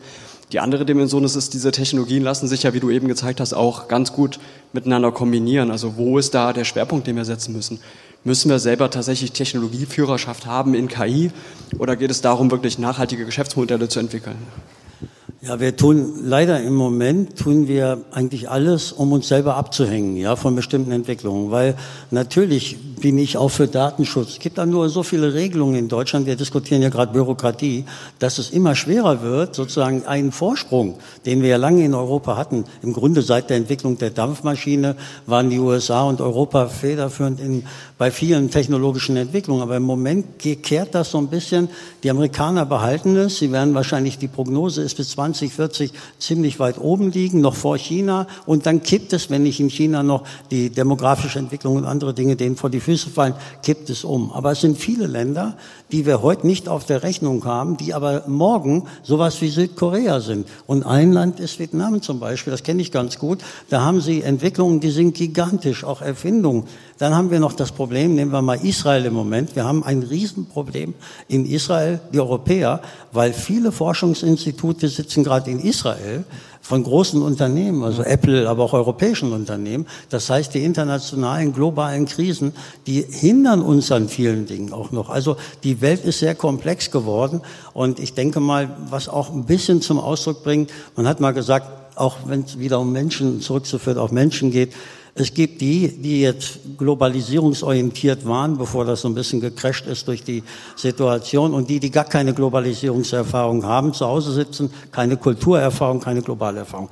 Die andere Dimension ist, diese Technologien lassen sich ja, wie du eben gezeigt hast, auch ganz gut miteinander kombinieren. Also wo ist da der Schwerpunkt, den wir setzen müssen? Müssen wir selber tatsächlich Technologieführerschaft haben in KI oder geht es darum, wirklich nachhaltige Geschäftsmodelle zu entwickeln? Ja, wir tun leider im Moment, eigentlich alles, um uns selber abzuhängen, ja, von bestimmten Entwicklungen, weil natürlich bin ich auch für Datenschutz. Es gibt da nur so viele Regelungen in Deutschland, wir diskutieren ja gerade Bürokratie, dass es immer schwerer wird, sozusagen einen Vorsprung, den wir ja lange in Europa hatten, im Grunde seit der Entwicklung der Dampfmaschine waren die USA und Europa federführend bei vielen technologischen Entwicklungen, aber im Moment kehrt das so ein bisschen, die Amerikaner behalten es, sie werden wahrscheinlich, die Prognose ist bis 2040 ziemlich weit oben liegen, noch vor China. Und dann kippt es, wenn nicht in China noch die demografische Entwicklung und andere Dinge denen vor die Füße fallen, kippt es um. Aber es sind viele Länder, die wir heute nicht auf der Rechnung haben, die aber morgen sowas wie Südkorea sind. Und ein Land ist Vietnam zum Beispiel, das kenne ich ganz gut. Da haben sie Entwicklungen, die sind gigantisch, auch Erfindungen. Dann haben wir noch das Problem, nehmen wir mal Israel im Moment. Wir haben ein Riesenproblem in Israel, die Europäer, weil viele Forschungsinstitute sitzen gerade in Israel von großen Unternehmen, also Apple, aber auch europäischen Unternehmen. Das heißt, die internationalen, globalen Krisen, die hindern uns an vielen Dingen auch noch. Also die Welt ist sehr komplex geworden und ich denke mal, was auch ein bisschen zum Ausdruck bringt, man hat mal gesagt, auch wenn es wieder um Menschen zurückzuführen, auf Menschen geht, es gibt die, die jetzt globalisierungsorientiert waren, bevor das so ein bisschen gecrasht ist durch die Situation und die, die gar keine Globalisierungserfahrung haben, zu Hause sitzen, keine Kulturerfahrung, keine globale Erfahrung.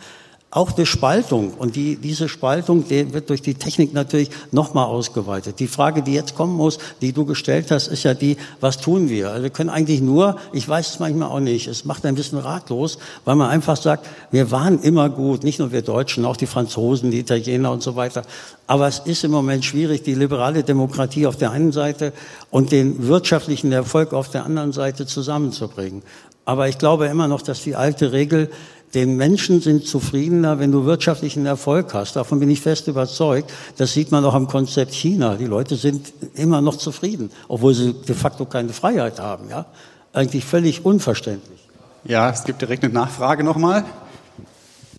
Auch die Spaltung und diese Spaltung, die wird durch die Technik natürlich nochmal ausgeweitet. Die Frage, die jetzt kommen muss, die du gestellt hast, ist ja die, was tun wir? Also wir können eigentlich nur, ich weiß es manchmal auch nicht, es macht ein bisschen ratlos, weil man einfach sagt, wir waren immer gut, nicht nur wir Deutschen, auch die Franzosen, die Italiener und so weiter. Aber es ist im Moment schwierig, die liberale Demokratie auf der einen Seite und den wirtschaftlichen Erfolg auf der anderen Seite zusammenzubringen. Aber ich glaube immer noch, dass die alte Regel, den Menschen sind zufriedener, wenn du wirtschaftlichen Erfolg hast. Davon bin ich fest überzeugt. Das sieht man auch am Konzept China. Die Leute sind immer noch zufrieden, obwohl sie de facto keine Freiheit haben. Ja? Eigentlich völlig unverständlich. Ja, es gibt direkt eine Nachfrage nochmal.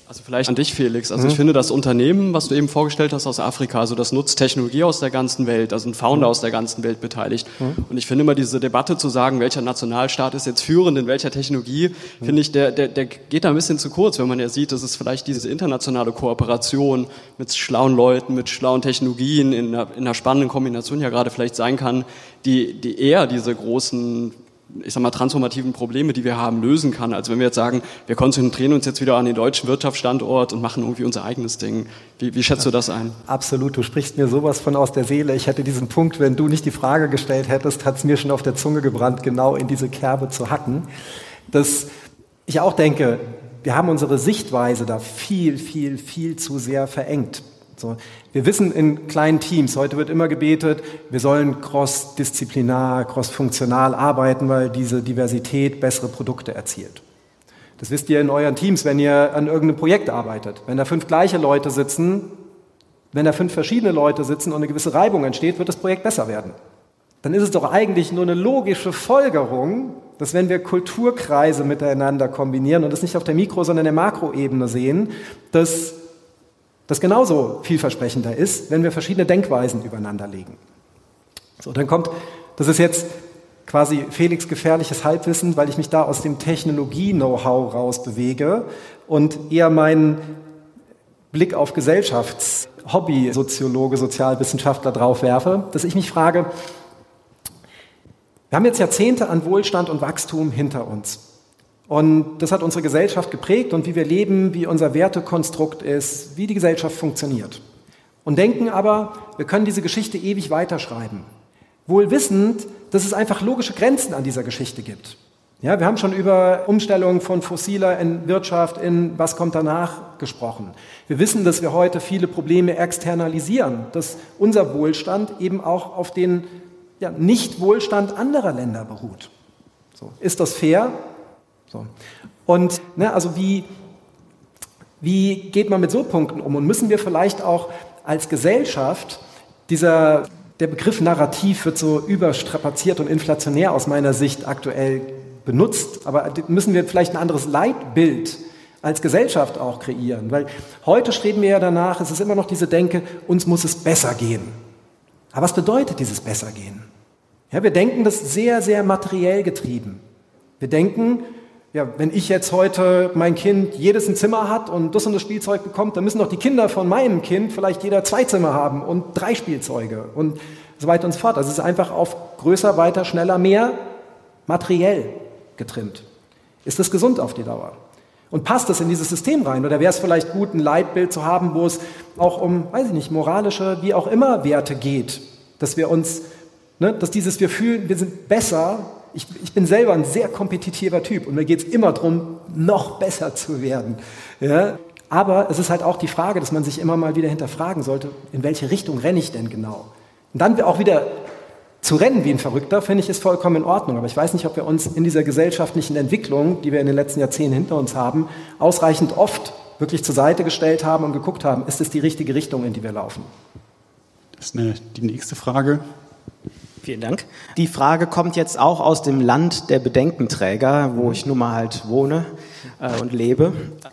Also vielleicht an dich, Felix. Also ich finde, das Unternehmen, was du eben vorgestellt hast aus Afrika, also das nutzt Technologie aus der ganzen Welt, also ein Founder aus der ganzen Welt beteiligt. Und ich finde immer diese Debatte zu sagen, welcher Nationalstaat ist jetzt führend in welcher Technologie, finde ich, der geht da ein bisschen zu kurz, wenn man ja sieht, dass es vielleicht diese internationale Kooperation mit schlauen Leuten, mit schlauen Technologien in einer spannenden Kombination ja gerade vielleicht sein kann, die eher diese großen, ich sag mal, transformativen Probleme, die wir haben, lösen kann. Also wenn wir jetzt sagen, wir konzentrieren uns jetzt wieder an den deutschen Wirtschaftsstandort und machen irgendwie unser eigenes Ding. Wie schätzt du das ein? Absolut, du sprichst mir sowas von aus der Seele. Ich hätte diesen Punkt, wenn du nicht die Frage gestellt hättest, hat es mir schon auf der Zunge gebrannt, genau in diese Kerbe zu hacken. Dass ich auch denke, wir haben unsere Sichtweise da viel, viel, viel zu sehr verengt. So, wir wissen in kleinen Teams, heute wird immer gebetet, wir sollen cross-disziplinar, cross-funktional arbeiten, weil diese Diversität bessere Produkte erzielt. Das wisst ihr in euren Teams, wenn ihr an irgendeinem Projekt arbeitet. Wenn da 5 gleiche Leute sitzen, wenn da 5 verschiedene Leute sitzen und eine gewisse Reibung entsteht, wird das Projekt besser werden. Dann ist es doch eigentlich nur eine logische Folgerung, dass wenn wir Kulturkreise miteinander kombinieren und das nicht auf der Mikro-, sondern der Makroebene sehen, dass das genauso vielversprechender ist, wenn wir verschiedene Denkweisen übereinander legen. So, dann kommt, das ist jetzt quasi Felix gefährliches Halbwissen, weil ich mich da aus dem Technologie-Know-how rausbewege und eher meinen Blick auf Gesellschafts-Hobby, Soziologe, Sozialwissenschaftler drauf werfe, dass ich mich frage, wir haben jetzt Jahrzehnte an Wohlstand und Wachstum hinter uns. Und das hat unsere Gesellschaft geprägt und wie wir leben, wie unser Wertekonstrukt ist, wie die Gesellschaft funktioniert. Und denken aber, wir können diese Geschichte ewig weiterschreiben. Wohl wissend, dass es einfach logische Grenzen an dieser Geschichte gibt. Ja, wir haben schon über Umstellung von fossiler in Wirtschaft in was kommt danach gesprochen. Wir wissen, dass wir heute viele Probleme externalisieren, dass unser Wohlstand eben auch auf den Nicht-Wohlstand anderer Länder beruht. So. Ist das fair? So. Und also wie geht man mit so Punkten um? Und müssen wir vielleicht auch als Gesellschaft, der Begriff Narrativ wird so überstrapaziert und inflationär aus meiner Sicht aktuell benutzt, aber müssen wir vielleicht ein anderes Leitbild als Gesellschaft auch kreieren, weil heute streben wir ja danach, es ist immer noch diese Denke, uns muss es besser gehen. Aber was bedeutet dieses Bessergehen? Ja, wir denken das sehr, sehr materiell getrieben. Wir denken, ja, wenn ich jetzt heute mein Kind jedes ein Zimmer hat und das Spielzeug bekommt, dann müssen doch die Kinder von meinem Kind vielleicht jeder 2 Zimmer haben und 3 Spielzeuge und so weiter und so fort. Also es ist einfach auf größer, weiter, schneller, mehr materiell getrimmt. Ist das gesund auf die Dauer? Und passt das in dieses System rein? Oder wäre es vielleicht gut, ein Leitbild zu haben, wo es auch um, weiß ich nicht, moralische, wie auch immer Werte geht? Dass wir uns, ne, dass dieses, wir fühlen, wir sind besser. Ich bin selber ein sehr kompetitiver Typ und mir geht es immer darum, noch besser zu werden. Ja? Aber es ist halt auch die Frage, dass man sich immer mal wieder hinterfragen sollte, in welche Richtung renne ich denn genau? Und dann auch wieder zu rennen wie ein Verrückter, finde ich, ist vollkommen in Ordnung. Aber ich weiß nicht, ob wir uns in dieser gesellschaftlichen Entwicklung, die wir in den letzten Jahrzehnten hinter uns haben, ausreichend oft wirklich zur Seite gestellt haben und geguckt haben, ist es die richtige Richtung, in die wir laufen? Das ist die nächste Frage. Vielen Dank. Die Frage kommt jetzt auch aus dem Land der Bedenkenträger, wo ich nun mal halt wohne und lebe.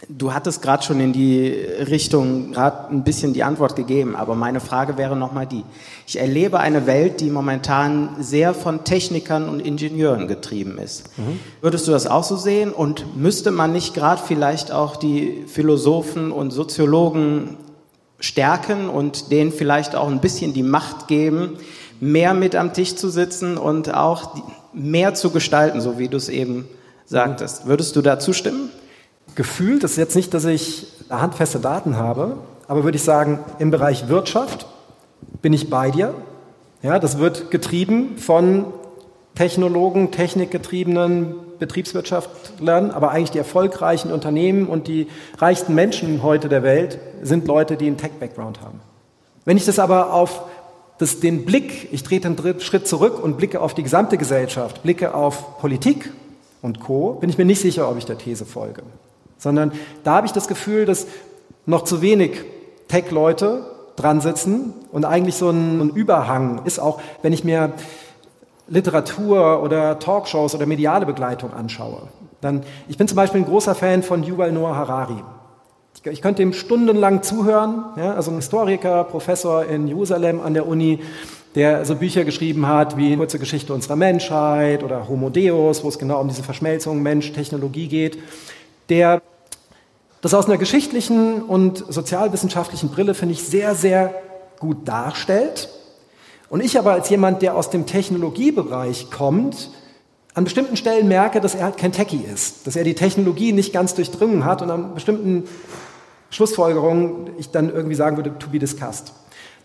Du hattest gerade schon in die Richtung gerade ein bisschen die Antwort gegeben, aber meine Frage wäre nochmal die. Ich erlebe eine Welt, die momentan sehr von Technikern und Ingenieuren getrieben ist. Mhm. Würdest du das auch so sehen? Und müsste man nicht gerade vielleicht auch die Philosophen und Soziologen stärken und denen vielleicht auch ein bisschen die Macht geben, mehr mit am Tisch zu sitzen und auch mehr zu gestalten, so wie du es eben sagtest. Würdest du da zustimmen? Gefühlt ist jetzt nicht, dass ich handfeste Daten habe, aber würde ich sagen, im Bereich Wirtschaft bin ich bei dir. Ja, das wird getrieben von Technologen, technikgetriebenen Betriebswirtschaftlern, aber eigentlich die erfolgreichen Unternehmen und die reichsten Menschen heute der Welt sind Leute, die einen Tech-Background haben. Wenn ich das aber auf den Blick, ich drehe den Schritt zurück und blicke auf die gesamte Gesellschaft, blicke auf Politik und Co., bin ich mir nicht sicher, ob ich der These folge. Sondern da habe ich das Gefühl, dass noch zu wenig Tech-Leute dran sitzen und eigentlich so ein Überhang ist auch, wenn ich mir Literatur oder Talkshows oder mediale Begleitung anschaue. Ich bin zum Beispiel ein großer Fan von Yuval Noah Harari. Ich könnte ihm stundenlang zuhören, ja, also ein Historiker, Professor in Jerusalem an der Uni, der so Bücher geschrieben hat wie Kurze Geschichte unserer Menschheit oder Homo Deus, wo es genau um diese Verschmelzung Mensch-Technologie geht, der das aus einer geschichtlichen und sozialwissenschaftlichen Brille, finde ich, sehr, sehr gut darstellt. Und ich aber als jemand, der aus dem Technologiebereich kommt, an bestimmten Stellen merke, dass er halt kein Techie ist, dass er die Technologie nicht ganz durchdrungen hat und an bestimmten Schlussfolgerungen ich dann irgendwie sagen würde, to be discussed.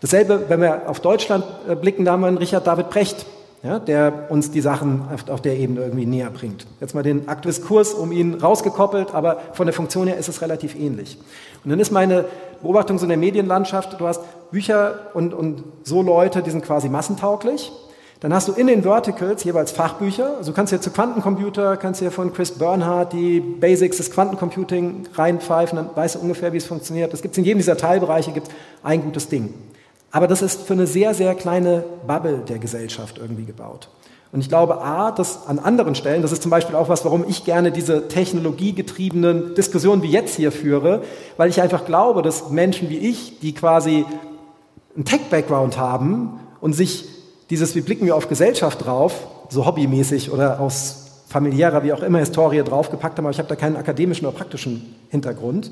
Dasselbe, wenn wir auf Deutschland blicken, da haben wir einen Richard David Precht, ja, der uns die Sachen auf der Ebene irgendwie näher bringt. Jetzt mal den Aktuiskurs um ihn rausgekoppelt, aber von der Funktion her ist es relativ ähnlich. Und dann ist meine Beobachtung so in der Medienlandschaft, du hast Bücher und so Leute, die sind quasi massentauglich. Dann hast du in den Verticals jeweils Fachbücher. Also du kannst hier zu Quantencomputer, kannst hier von Chris Bernhard die Basics des Quantencomputing reinpfeifen, dann weißt du ungefähr, wie es funktioniert. Das gibt es in jedem dieser Teilbereiche, gibt ein gutes Ding. Aber das ist für eine sehr, sehr kleine Bubble der Gesellschaft irgendwie gebaut. Und ich glaube, dass an anderen Stellen, das ist zum Beispiel auch was, warum ich gerne diese technologiegetriebenen Diskussionen wie jetzt hier führe, weil ich einfach glaube, dass Menschen wie ich, die quasi einen Tech-Background haben und sich dieses, wie blicken wir auf Gesellschaft drauf, so hobbymäßig oder aus familiärer, wie auch immer, Historie draufgepackt haben, aber ich habe da keinen akademischen oder praktischen Hintergrund,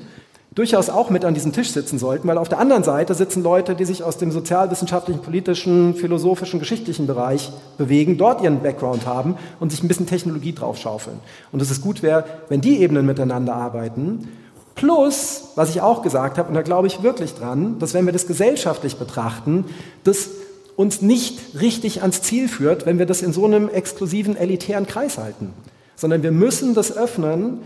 durchaus auch mit an diesem Tisch sitzen sollten, weil auf der anderen Seite sitzen Leute, die sich aus dem sozialwissenschaftlichen, politischen, philosophischen, geschichtlichen Bereich bewegen, dort ihren Background haben und sich ein bisschen Technologie draufschaufeln. Und dass es gut wäre, wenn die Ebenen miteinander arbeiten. Plus, was ich auch gesagt habe, und da glaube ich wirklich dran, dass wenn wir das gesellschaftlich betrachten, das uns nicht richtig ans Ziel führt, wenn wir das in so einem exklusiven, elitären Kreis halten. Sondern wir müssen das öffnen,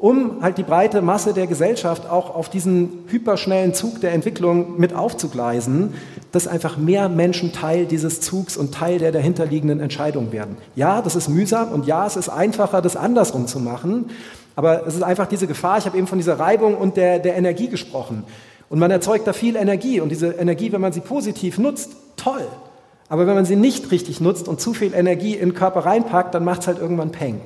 um halt die breite Masse der Gesellschaft auch auf diesen hyperschnellen Zug der Entwicklung mit aufzugleisen, dass einfach mehr Menschen Teil dieses Zugs und Teil der dahinterliegenden Entscheidung werden. Ja, das ist mühsam und ja, es ist einfacher, das andersrum zu machen, aber es ist einfach diese Gefahr, ich habe eben von dieser Reibung und der Energie gesprochen. Und man erzeugt da viel Energie. Und diese Energie, wenn man sie positiv nutzt, toll. Aber wenn man sie nicht richtig nutzt und zu viel Energie in den Körper reinpackt, dann macht es halt irgendwann Peng.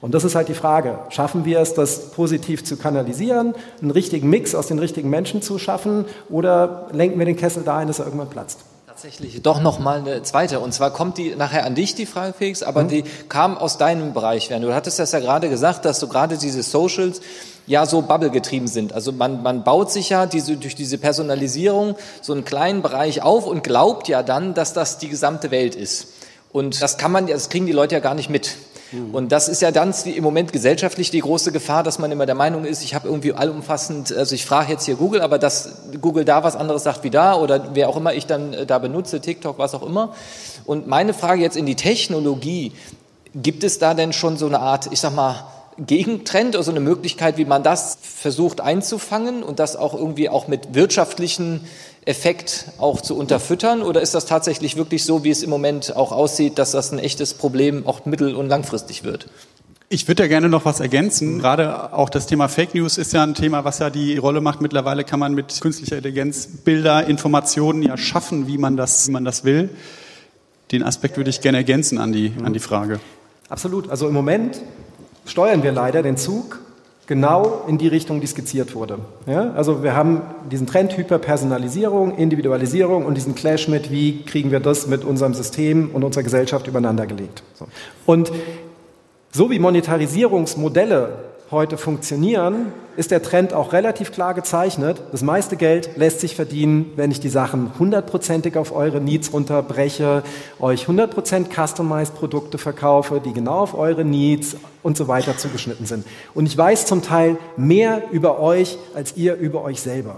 Und das ist halt die Frage, schaffen wir es, das positiv zu kanalisieren, einen richtigen Mix aus den richtigen Menschen zu schaffen, oder lenken wir den Kessel dahin, dass er irgendwann platzt? Tatsächlich doch nochmal eine zweite, und zwar kommt die nachher an dich, die Frage, Felix, aber die kam aus deinem Bereich, Werner. Du hattest das ja gerade gesagt, dass du gerade diese Socials ja so Bubble getrieben sind. Also man baut sich ja durch diese Personalisierung so einen kleinen Bereich auf und glaubt ja dann, dass das die gesamte Welt ist. Und das kriegen die Leute ja gar nicht mit. Und das ist ja dann im Moment gesellschaftlich die große Gefahr, dass man immer der Meinung ist, ich habe irgendwie allumfassend, also ich frage jetzt hier Google, aber dass Google da was anderes sagt wie da oder wer auch immer ich dann da benutze, TikTok, was auch immer. Und meine Frage jetzt in die Technologie, gibt es da denn schon so eine Art, ich sag mal, Gegentrend oder so eine Möglichkeit, wie man das versucht einzufangen und das auch irgendwie auch mit wirtschaftlichen Effekt auch zu unterfüttern, oder ist das tatsächlich wirklich so, wie es im Moment auch aussieht, dass das ein echtes Problem auch mittel- und langfristig wird? Ich würde ja gerne noch was ergänzen. Gerade auch das Thema Fake News ist ja ein Thema, was ja die Rolle macht. Mittlerweile kann man mit künstlicher Intelligenz Bilder, Informationen ja schaffen, wie man das will. Den Aspekt würde ich gerne ergänzen an die Frage. Absolut. Also im Moment steuern wir leider den Zug genau in die Richtung, die skizziert wurde. Ja? Also wir haben diesen Trend Hyperpersonalisierung, Individualisierung und diesen Clash mit, wie kriegen wir das mit unserem System und unserer Gesellschaft übereinander gelegt. So. Und so wie Monetarisierungsmodelle heute funktionieren, ist der Trend auch relativ klar gezeichnet. Das meiste Geld lässt sich verdienen, wenn ich die Sachen 100%ig auf eure Needs runterbreche, euch 100% Customized-Produkte verkaufe, die genau auf eure Needs und so weiter zugeschnitten sind. Und ich weiß zum Teil mehr über euch, als ihr über euch selber.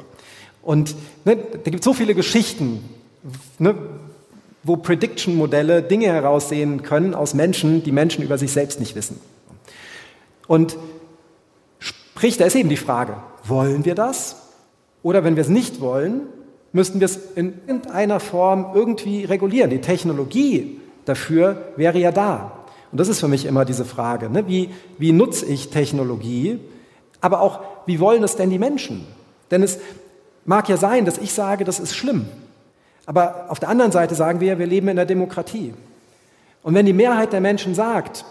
Und da gibt es so viele Geschichten, wo Prediction-Modelle Dinge heraussehen können aus Menschen, die Menschen über sich selbst nicht wissen. Und da ist eben die Frage, wollen wir das? Oder wenn wir es nicht wollen, müssten wir es in irgendeiner Form irgendwie regulieren. Die Technologie dafür wäre ja da. Und das ist für mich immer diese Frage, ne? Wie nutze ich Technologie, aber auch, wie wollen es denn die Menschen? Denn es mag ja sein, dass ich sage, das ist schlimm. Aber auf der anderen Seite sagen wir ja, wir leben in der Demokratie. Und wenn die Mehrheit der Menschen sagt,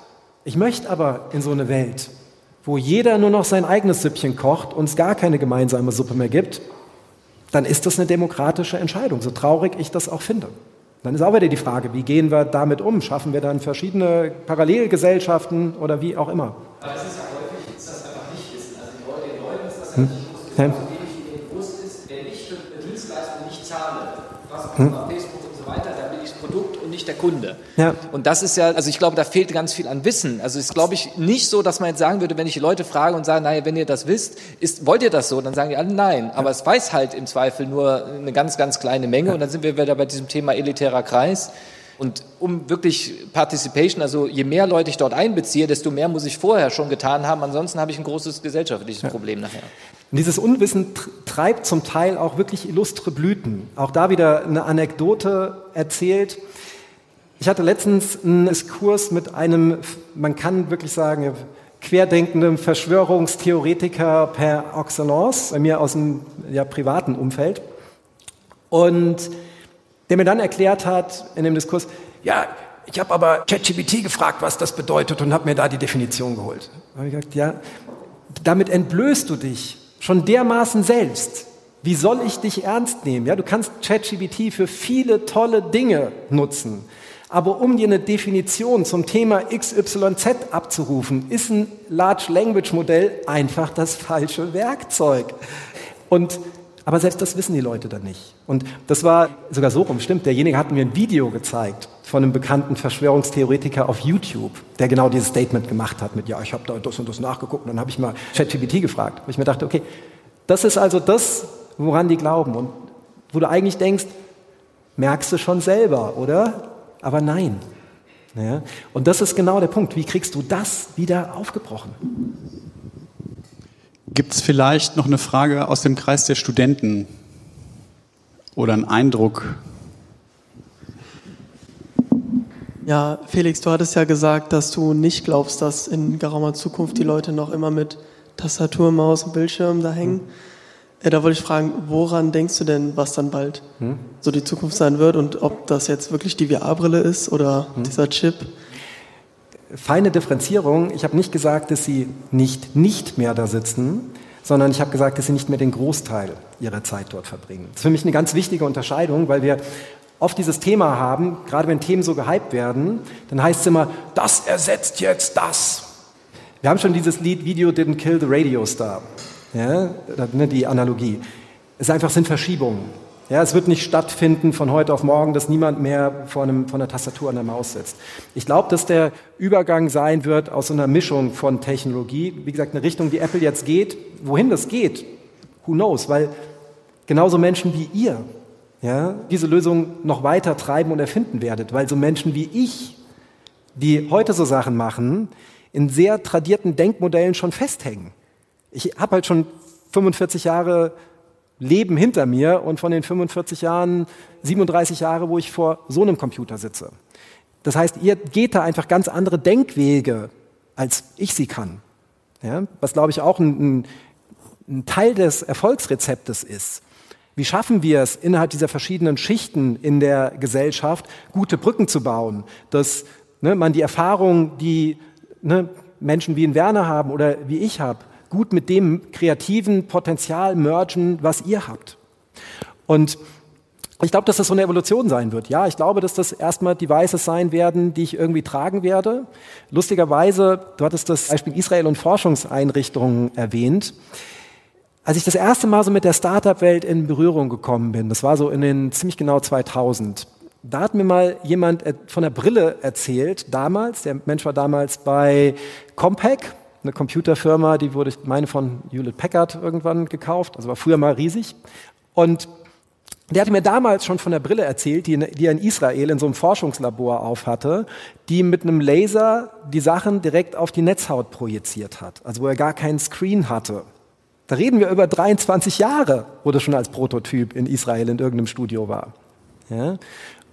ich möchte aber in so eine Welt, wo jeder nur noch sein eigenes Süppchen kocht und es gar keine gemeinsame Suppe mehr gibt, dann ist das eine demokratische Entscheidung, so traurig ich das auch finde. Dann ist auch wieder die Frage, wie gehen wir damit um? Schaffen wir dann verschiedene Parallelgesellschaften oder wie auch immer? Aber es ist ja häufig, dass das einfach nicht ist. Also die Leute, den Leuten ist das ja nicht bewusst. So wenig wie denen bewusst ist, wenn ich für eine Dienstleistung nicht zahle, was auch immer, Facebook und so weiter, dann bin ich das Produkt und nicht der Kunde. Ja. Und das ist ja, also ich glaube, da fehlt ganz viel an Wissen. Also es ist, glaube ich, nicht so, dass man jetzt sagen würde, wenn ich die Leute frage und sage, naja, wenn ihr das wisst, wollt ihr das so? Dann sagen die alle nein. Aber es weiß halt im Zweifel nur eine ganz, ganz kleine Menge. Und dann sind wir wieder bei diesem Thema elitärer Kreis. Und um wirklich Participation, also je mehr Leute ich dort einbeziehe, desto mehr muss ich vorher schon getan haben. Ansonsten habe ich ein großes gesellschaftliches Problem nachher. Und dieses Unwissen treibt zum Teil auch wirklich illustre Blüten. Auch da wieder eine Anekdote erzählt. Ich hatte letztens einen Diskurs mit einem, man kann wirklich sagen, querdenkenden Verschwörungstheoretiker per excellence, bei mir aus dem privaten Umfeld. Und der mir dann erklärt hat in dem Diskurs, ja, ich habe aber ChatGPT gefragt, was das bedeutet und habe mir da die Definition geholt. Da habe ich gesagt, ja, damit entblößt du dich schon dermaßen selbst. Wie soll ich dich ernst nehmen? Ja, du kannst ChatGPT für viele tolle Dinge nutzen. Aber um dir eine Definition zum Thema XYZ abzurufen, ist ein Large-Language-Modell einfach das falsche Werkzeug. Aber selbst das wissen die Leute dann nicht. Und das war sogar so rum, stimmt, derjenige hat mir ein Video gezeigt von einem bekannten Verschwörungstheoretiker auf YouTube, der genau dieses Statement gemacht hat mit, ja, ich habe da das und das nachgeguckt und dann habe ich mal ChatGPT gefragt. Und ich mir dachte, okay, das ist also das, woran die glauben. Und wo du eigentlich denkst, merkst du schon selber, oder? Aber nein. Ja? Und das ist genau der Punkt. Wie kriegst du das wieder aufgebrochen? Gibt es vielleicht noch eine Frage aus dem Kreis der Studenten oder einen Eindruck? Ja, Felix, du hattest ja gesagt, dass du nicht glaubst, dass in geraumer Zukunft die Leute noch immer mit Tastatur, Maus und Bildschirm da hängen. Da wollte ich fragen, woran denkst du denn, was dann bald so die Zukunft sein wird und ob das jetzt wirklich die VR-Brille ist oder dieser Chip? Feine Differenzierung. Ich habe nicht gesagt, dass sie nicht mehr da sitzen, sondern ich habe gesagt, dass sie nicht mehr den Großteil ihrer Zeit dort verbringen. Das ist für mich eine ganz wichtige Unterscheidung, weil wir oft dieses Thema haben, gerade wenn Themen so gehypt werden, dann heißt es immer, das ersetzt jetzt das. Wir haben schon dieses Lied Video Didn't Kill the Radio Star. Ja, die Analogie. Es einfach sind Verschiebungen. Ja, es wird nicht stattfinden von heute auf morgen, dass niemand mehr vor einer Tastatur an der Maus sitzt. Ich glaube, dass der Übergang sein wird aus so einer Mischung von Technologie. Wie gesagt, eine Richtung, die Apple jetzt geht. Wohin das geht, who knows? Weil genauso Menschen wie ihr diese Lösung noch weiter treiben und erfinden werdet. Weil so Menschen wie ich, die heute so Sachen machen, in sehr tradierten Denkmodellen schon festhängen. Ich habe halt schon 45 Jahre Leben hinter mir und von den 45 Jahren 37 Jahre, wo ich vor so einem Computer sitze. Das heißt, ihr geht da einfach ganz andere Denkwege, als ich sie kann. Ja? Was, glaube ich, auch ein Teil des Erfolgsrezeptes ist. Wie schaffen wir es, innerhalb dieser verschiedenen Schichten in der Gesellschaft gute Brücken zu bauen? Dass man die Erfahrung, die Menschen wie in Werner haben oder wie ich habe, gut mit dem kreativen Potenzial mergen, was ihr habt. Und ich glaube, dass das so eine Evolution sein wird. Ja, ich glaube, dass das erstmal Devices sein werden, die ich irgendwie tragen werde. Lustigerweise, du hattest das Beispiel Israel und Forschungseinrichtungen erwähnt. Als ich das erste Mal so mit der Startup-Welt in Berührung gekommen bin, das war so in den ziemlich genau 2000, da hat mir mal jemand von der Brille erzählt, damals, der Mensch war damals bei Compaq, eine Computerfirma, die wurde, ich meine, von Hewlett Packard irgendwann gekauft, also war früher mal riesig. Und der hatte mir damals schon von der Brille erzählt, die er in Israel in so einem Forschungslabor aufhatte, die mit einem Laser die Sachen direkt auf die Netzhaut projiziert hat, also wo er gar keinen Screen hatte. Da reden wir über 23 Jahre, wo das schon als Prototyp in Israel in irgendeinem Studio war. Ja?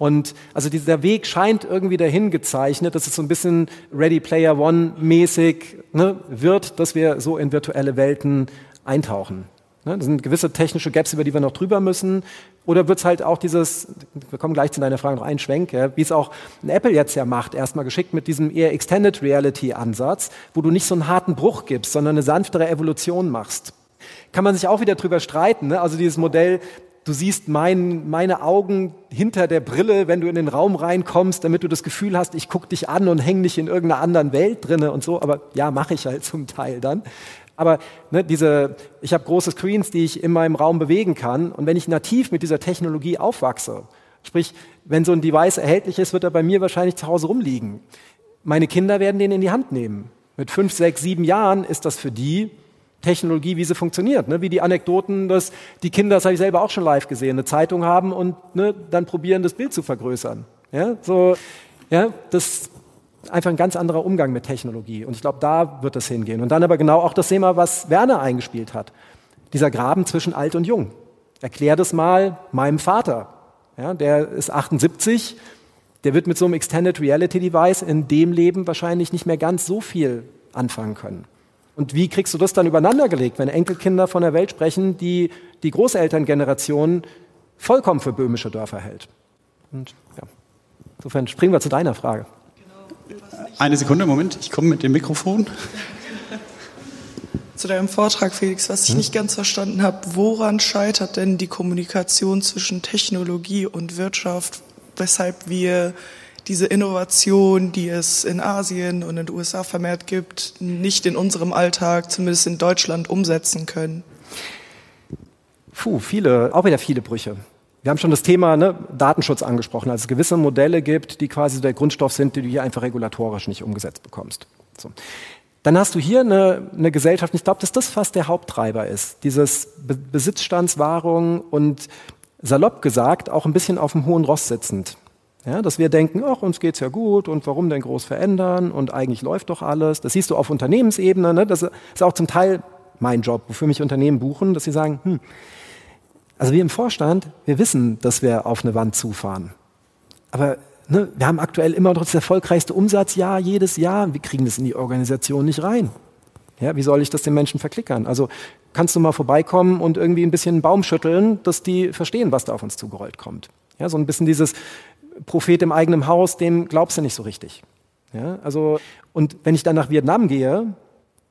Und also dieser Weg scheint irgendwie dahin gezeichnet, dass es so ein bisschen Ready Player One mäßig wird, dass wir so in virtuelle Welten eintauchen. Das sind gewisse technische Gaps, über die wir noch drüber müssen. Oder wird es halt auch dieses, wir kommen gleich zu deiner Frage, noch einen Schwenk, wie es auch ein Apple jetzt ja macht, erstmal geschickt mit diesem eher Extended Reality Ansatz, wo du nicht so einen harten Bruch gibst, sondern eine sanftere Evolution machst. Kann man sich auch wieder drüber streiten, also dieses Modell, du siehst meine Augen hinter der Brille, wenn du in den Raum reinkommst, damit du das Gefühl hast, ich gucke dich an und hänge dich in irgendeiner anderen Welt drinne und so. Aber ja, mache ich halt zum Teil dann. Aber ich habe große Screens, die ich in meinem Raum bewegen kann. Und wenn ich nativ mit dieser Technologie aufwachse, sprich, wenn so ein Device erhältlich ist, wird er bei mir wahrscheinlich zu Hause rumliegen. Meine Kinder werden den in die Hand nehmen. Mit 5, 6, 7 Jahren ist das für die Technologie, wie sie funktioniert, wie die Anekdoten, dass die Kinder, das habe ich selber auch schon live gesehen, eine Zeitung haben und dann probieren, das Bild zu vergrößern. Ja? So, ja, das ist einfach ein ganz anderer Umgang mit Technologie und ich glaube, da wird das hingehen. Und dann aber genau auch das Thema, was Werner eingespielt hat, dieser Graben zwischen alt und jung. Erklär das mal meinem Vater, der ist 78, der wird mit so einem Extended Reality Device in dem Leben wahrscheinlich nicht mehr ganz so viel anfangen können. Und wie kriegst du das dann übereinandergelegt, wenn Enkelkinder von der Welt sprechen, die die Großelterngeneration vollkommen für böhmische Dörfer hält? Und ja, insofern springen wir zu deiner Frage. Eine Sekunde, Moment, ich komme mit dem Mikrofon. Zu deinem Vortrag, Felix, was ich nicht ganz verstanden habe, woran scheitert denn die Kommunikation zwischen Technologie und Wirtschaft, weshalb wir diese Innovation, die es in Asien und in den USA vermehrt gibt, nicht in unserem Alltag, zumindest in Deutschland, umsetzen können? Auch wieder viele Brüche. Wir haben schon das Thema Datenschutz angesprochen, also es gewisse Modelle gibt, die quasi der Grundstoff sind, die du hier einfach regulatorisch nicht umgesetzt bekommst. So. Dann hast du hier eine Gesellschaft, ich glaube, dass das fast der Haupttreiber ist, dieses Besitzstandswahrung und salopp gesagt auch ein bisschen auf dem hohen Ross sitzend. Ja, dass wir denken, ach, uns geht's ja gut und warum denn groß verändern und eigentlich läuft doch alles. Das siehst du auf Unternehmensebene, das ist auch zum Teil mein Job, wofür mich Unternehmen buchen, dass sie sagen, also wir im Vorstand, wir wissen, dass wir auf eine Wand zufahren. Aber wir haben aktuell immer noch das erfolgreichste Umsatzjahr jedes Jahr, wir kriegen das in die Organisation nicht rein. Ja, wie soll ich das den Menschen verklickern? Also kannst du mal vorbeikommen und irgendwie ein bisschen einen Baum schütteln, dass die verstehen, was da auf uns zugerollt kommt. Ja, so ein bisschen dieses Prophet im eigenen Haus, dem glaubst du nicht so richtig. Ja, also, und wenn ich dann nach Vietnam gehe,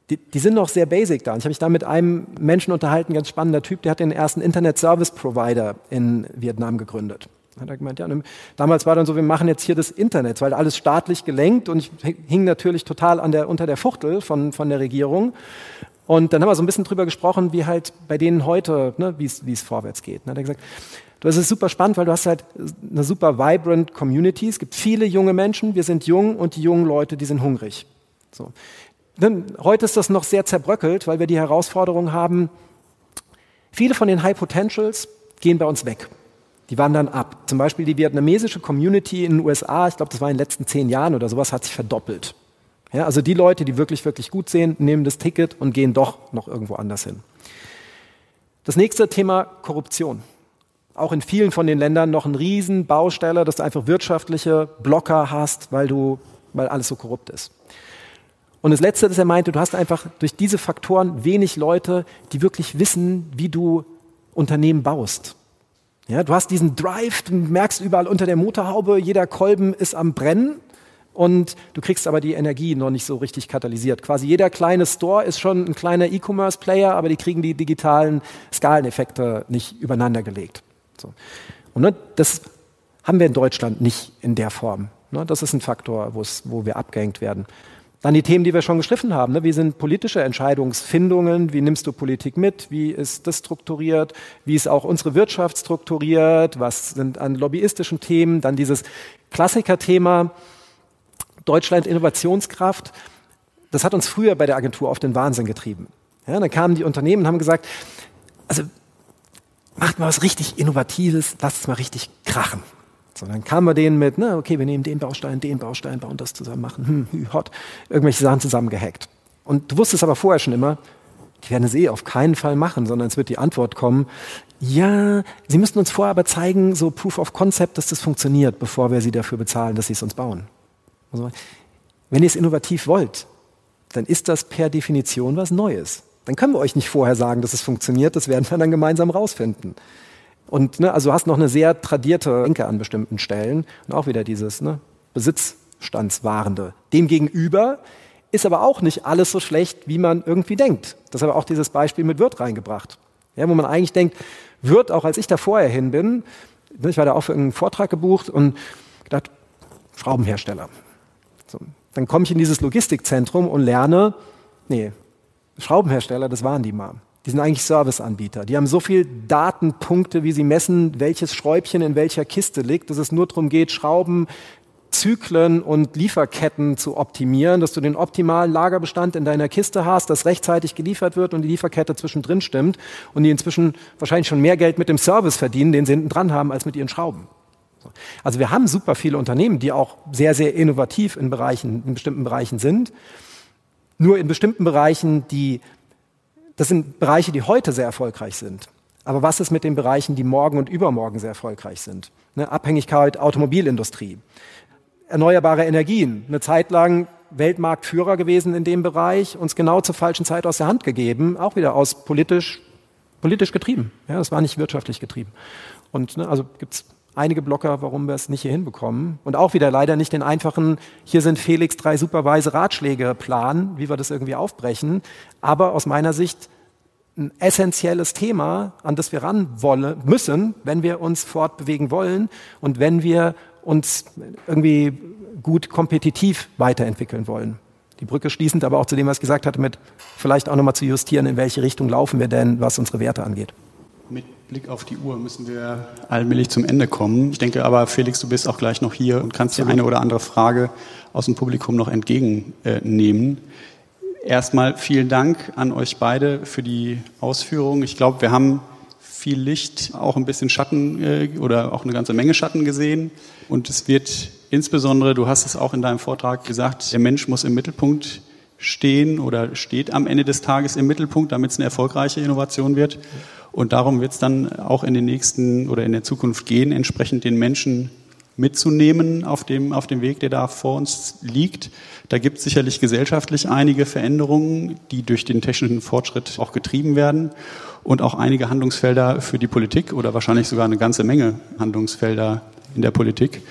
die sind noch sehr basic da. Und ich habe mich da mit einem Menschen unterhalten, ganz spannender Typ, der hat den ersten Internet-Service-Provider in Vietnam gegründet. Hat er gemeint, ja, damals war dann so, wir machen jetzt hier das Internet, weil alles staatlich gelenkt und ich hing natürlich total unter der Fuchtel von der Regierung. Und dann haben wir so ein bisschen drüber gesprochen, wie halt bei denen heute, ne, wie es vorwärts geht. Dann hat er gesagt, das ist super spannend, weil du hast halt eine super vibrant Community. Es gibt viele junge Menschen, wir sind jung und die jungen Leute, die sind hungrig. So. Heute ist das noch sehr zerbröckelt, weil wir die Herausforderung haben, viele von den High Potentials gehen bei uns weg. Die wandern ab. Zum Beispiel die vietnamesische Community in den USA, ich glaube, das war in den letzten 10 Jahren oder sowas, hat sich verdoppelt. Ja, also die Leute, die wirklich, wirklich gut sehen, nehmen das Ticket und gehen doch noch irgendwo anders hin. Das nächste Thema, Korruption. Auch in vielen von den Ländern noch ein riesen Baustelle, dass du einfach wirtschaftliche Blocker hast, weil alles so korrupt ist. Und das Letzte, das er meinte, du hast einfach durch diese Faktoren wenig Leute, die wirklich wissen, wie du Unternehmen baust. Ja, du hast diesen Drive, du merkst überall unter der Motorhaube, jeder Kolben ist am Brennen und du kriegst aber die Energie noch nicht so richtig katalysiert. Quasi jeder kleine Store ist schon ein kleiner E-Commerce-Player, aber die kriegen die digitalen Skaleneffekte nicht übereinander gelegt. So. Und das haben wir in Deutschland nicht in der Form. Das ist ein Faktor, wo wir abgehängt werden. Dann die Themen, die wir schon geschliffen haben. Wie sind politische Entscheidungsfindungen? Wie nimmst du Politik mit? Wie ist das strukturiert? Wie ist auch unsere Wirtschaft strukturiert? Was sind an lobbyistischen Themen? Dann dieses Klassikerthema Deutschland Innovationskraft. Das hat uns früher bei der Agentur auf den Wahnsinn getrieben. Ja, dann kamen die Unternehmen und haben gesagt, also macht mal was richtig Innovatives, lasst es mal richtig krachen. So, dann kamen wir denen mit, okay, wir nehmen den Baustein, bauen das zusammen, machen, hot, irgendwelche Sachen zusammengehackt. Und du wusstest aber vorher schon immer, die werden es eh auf keinen Fall machen, sondern es wird die Antwort kommen, ja, sie müssen uns vorher aber zeigen, so Proof of Concept, dass das funktioniert, bevor wir sie dafür bezahlen, dass sie es uns bauen. Also, wenn ihr es innovativ wollt, dann ist das per Definition was Neues. Dann können wir euch nicht vorher sagen, dass es funktioniert, das werden wir dann gemeinsam rausfinden. Und also du hast noch eine sehr tradierte Denke an bestimmten Stellen und auch wieder dieses Besitzstandswahrende. Demgegenüber ist aber auch nicht alles so schlecht, wie man irgendwie denkt. Das habe auch dieses Beispiel mit Würth reingebracht, ja, wo man eigentlich denkt, Würth, auch als ich da vorher hin bin, ich war da auch für einen Vortrag gebucht und gedacht, Schraubenhersteller. So, dann komme ich in dieses Logistikzentrum und lerne, nee, Schraubenhersteller, das waren die mal. Die sind eigentlich Serviceanbieter. Die haben so viele Datenpunkte, wie sie messen, welches Schräubchen in welcher Kiste liegt, dass es nur darum geht, Schrauben, Zyklen und Lieferketten zu optimieren, dass du den optimalen Lagerbestand in deiner Kiste hast, dass rechtzeitig geliefert wird und die Lieferkette zwischendrin stimmt und die inzwischen wahrscheinlich schon mehr Geld mit dem Service verdienen, den sie hinten dran haben, als mit ihren Schrauben. Also wir haben super viele Unternehmen, die auch sehr, sehr innovativ in bestimmten Bereichen sind. Nur in bestimmten Bereichen, das sind Bereiche, die heute sehr erfolgreich sind. Aber was ist mit den Bereichen, die morgen und übermorgen sehr erfolgreich sind? Abhängigkeit, Automobilindustrie, erneuerbare Energien, eine Zeit lang Weltmarktführer gewesen in dem Bereich, uns genau zur falschen Zeit aus der Hand gegeben, auch wieder aus politisch getrieben. Ja, das war nicht wirtschaftlich getrieben. Und also gibt es einige Blocker, warum wir es nicht hier hinbekommen. Und auch wieder leider nicht den einfachen, hier sind Felix 3 superweise Ratschläge-Plan, wie wir das irgendwie aufbrechen. Aber aus meiner Sicht ein essentielles Thema, an das wir ran müssen, wenn wir uns fortbewegen wollen und wenn wir uns irgendwie gut kompetitiv weiterentwickeln wollen. Die Brücke schließend aber auch zu dem, was ich gesagt hatte, mit vielleicht auch nochmal zu justieren, in welche Richtung laufen wir denn, was unsere Werte angeht. Mit Blick auf die Uhr müssen wir allmählich zum Ende kommen. Ich denke aber, Felix, du bist auch gleich noch hier und kannst die eine oder andere Frage aus dem Publikum noch entgegennehmen. Erstmal vielen Dank an euch beide für die Ausführungen. Ich glaube, wir haben viel Licht, auch ein bisschen Schatten oder auch eine ganze Menge Schatten gesehen. Und es wird insbesondere, du hast es auch in deinem Vortrag gesagt, der Mensch muss im Mittelpunkt stehen oder steht am Ende des Tages im Mittelpunkt, damit es eine erfolgreiche Innovation wird. Und darum wird es dann auch in den nächsten oder in der Zukunft gehen, entsprechend den Menschen mitzunehmen auf dem Weg, der da vor uns liegt. Da gibt es sicherlich gesellschaftlich einige Veränderungen, die durch den technischen Fortschritt auch getrieben werden und auch einige Handlungsfelder für die Politik oder wahrscheinlich sogar eine ganze Menge Handlungsfelder in der Politik.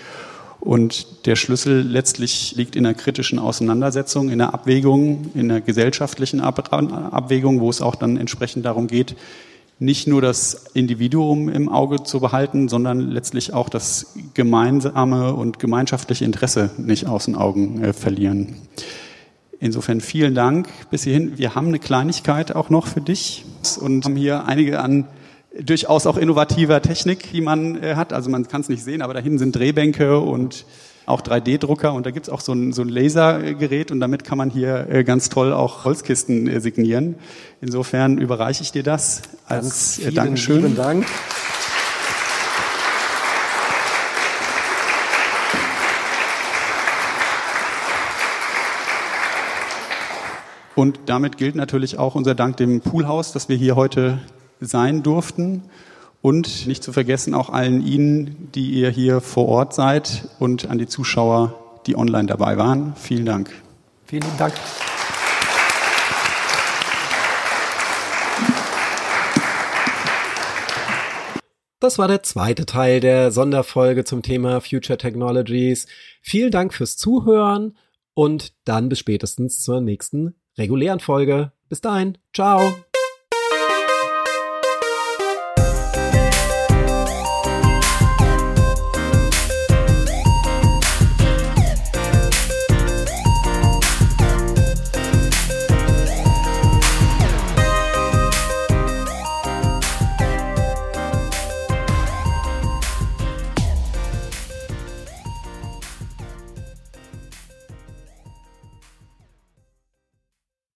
Und der Schlüssel letztlich liegt in einer kritischen Auseinandersetzung, in einer Abwägung, in einer gesellschaftlichen Abwägung, wo es auch dann entsprechend darum geht, nicht nur das Individuum im Auge zu behalten, sondern letztlich auch das gemeinsame und gemeinschaftliche Interesse nicht aus den Augen verlieren. Insofern vielen Dank bis hierhin. Wir haben eine Kleinigkeit auch noch für dich und haben hier einige an durchaus auch innovativer Technik, die man hat. Also man kann es nicht sehen, aber da hinten sind Drehbänke und auch 3D-Drucker und da gibt es auch so ein Lasergerät und damit kann man hier ganz toll auch Holzkisten signieren. Insofern überreiche ich dir das als Dankeschön. Vielen Dank. Und damit gilt natürlich auch unser Dank dem Poolhaus, dass wir hier heute sein durften. Und nicht zu vergessen auch allen Ihnen, die ihr hier vor Ort seid und an die Zuschauer, die online dabei waren. Vielen Dank. Vielen lieben Dank. Das war der zweite Teil der Sonderfolge zum Thema Future Technologies. Vielen Dank fürs Zuhören und dann bis spätestens zur nächsten regulären Folge. Bis dahin. Ciao.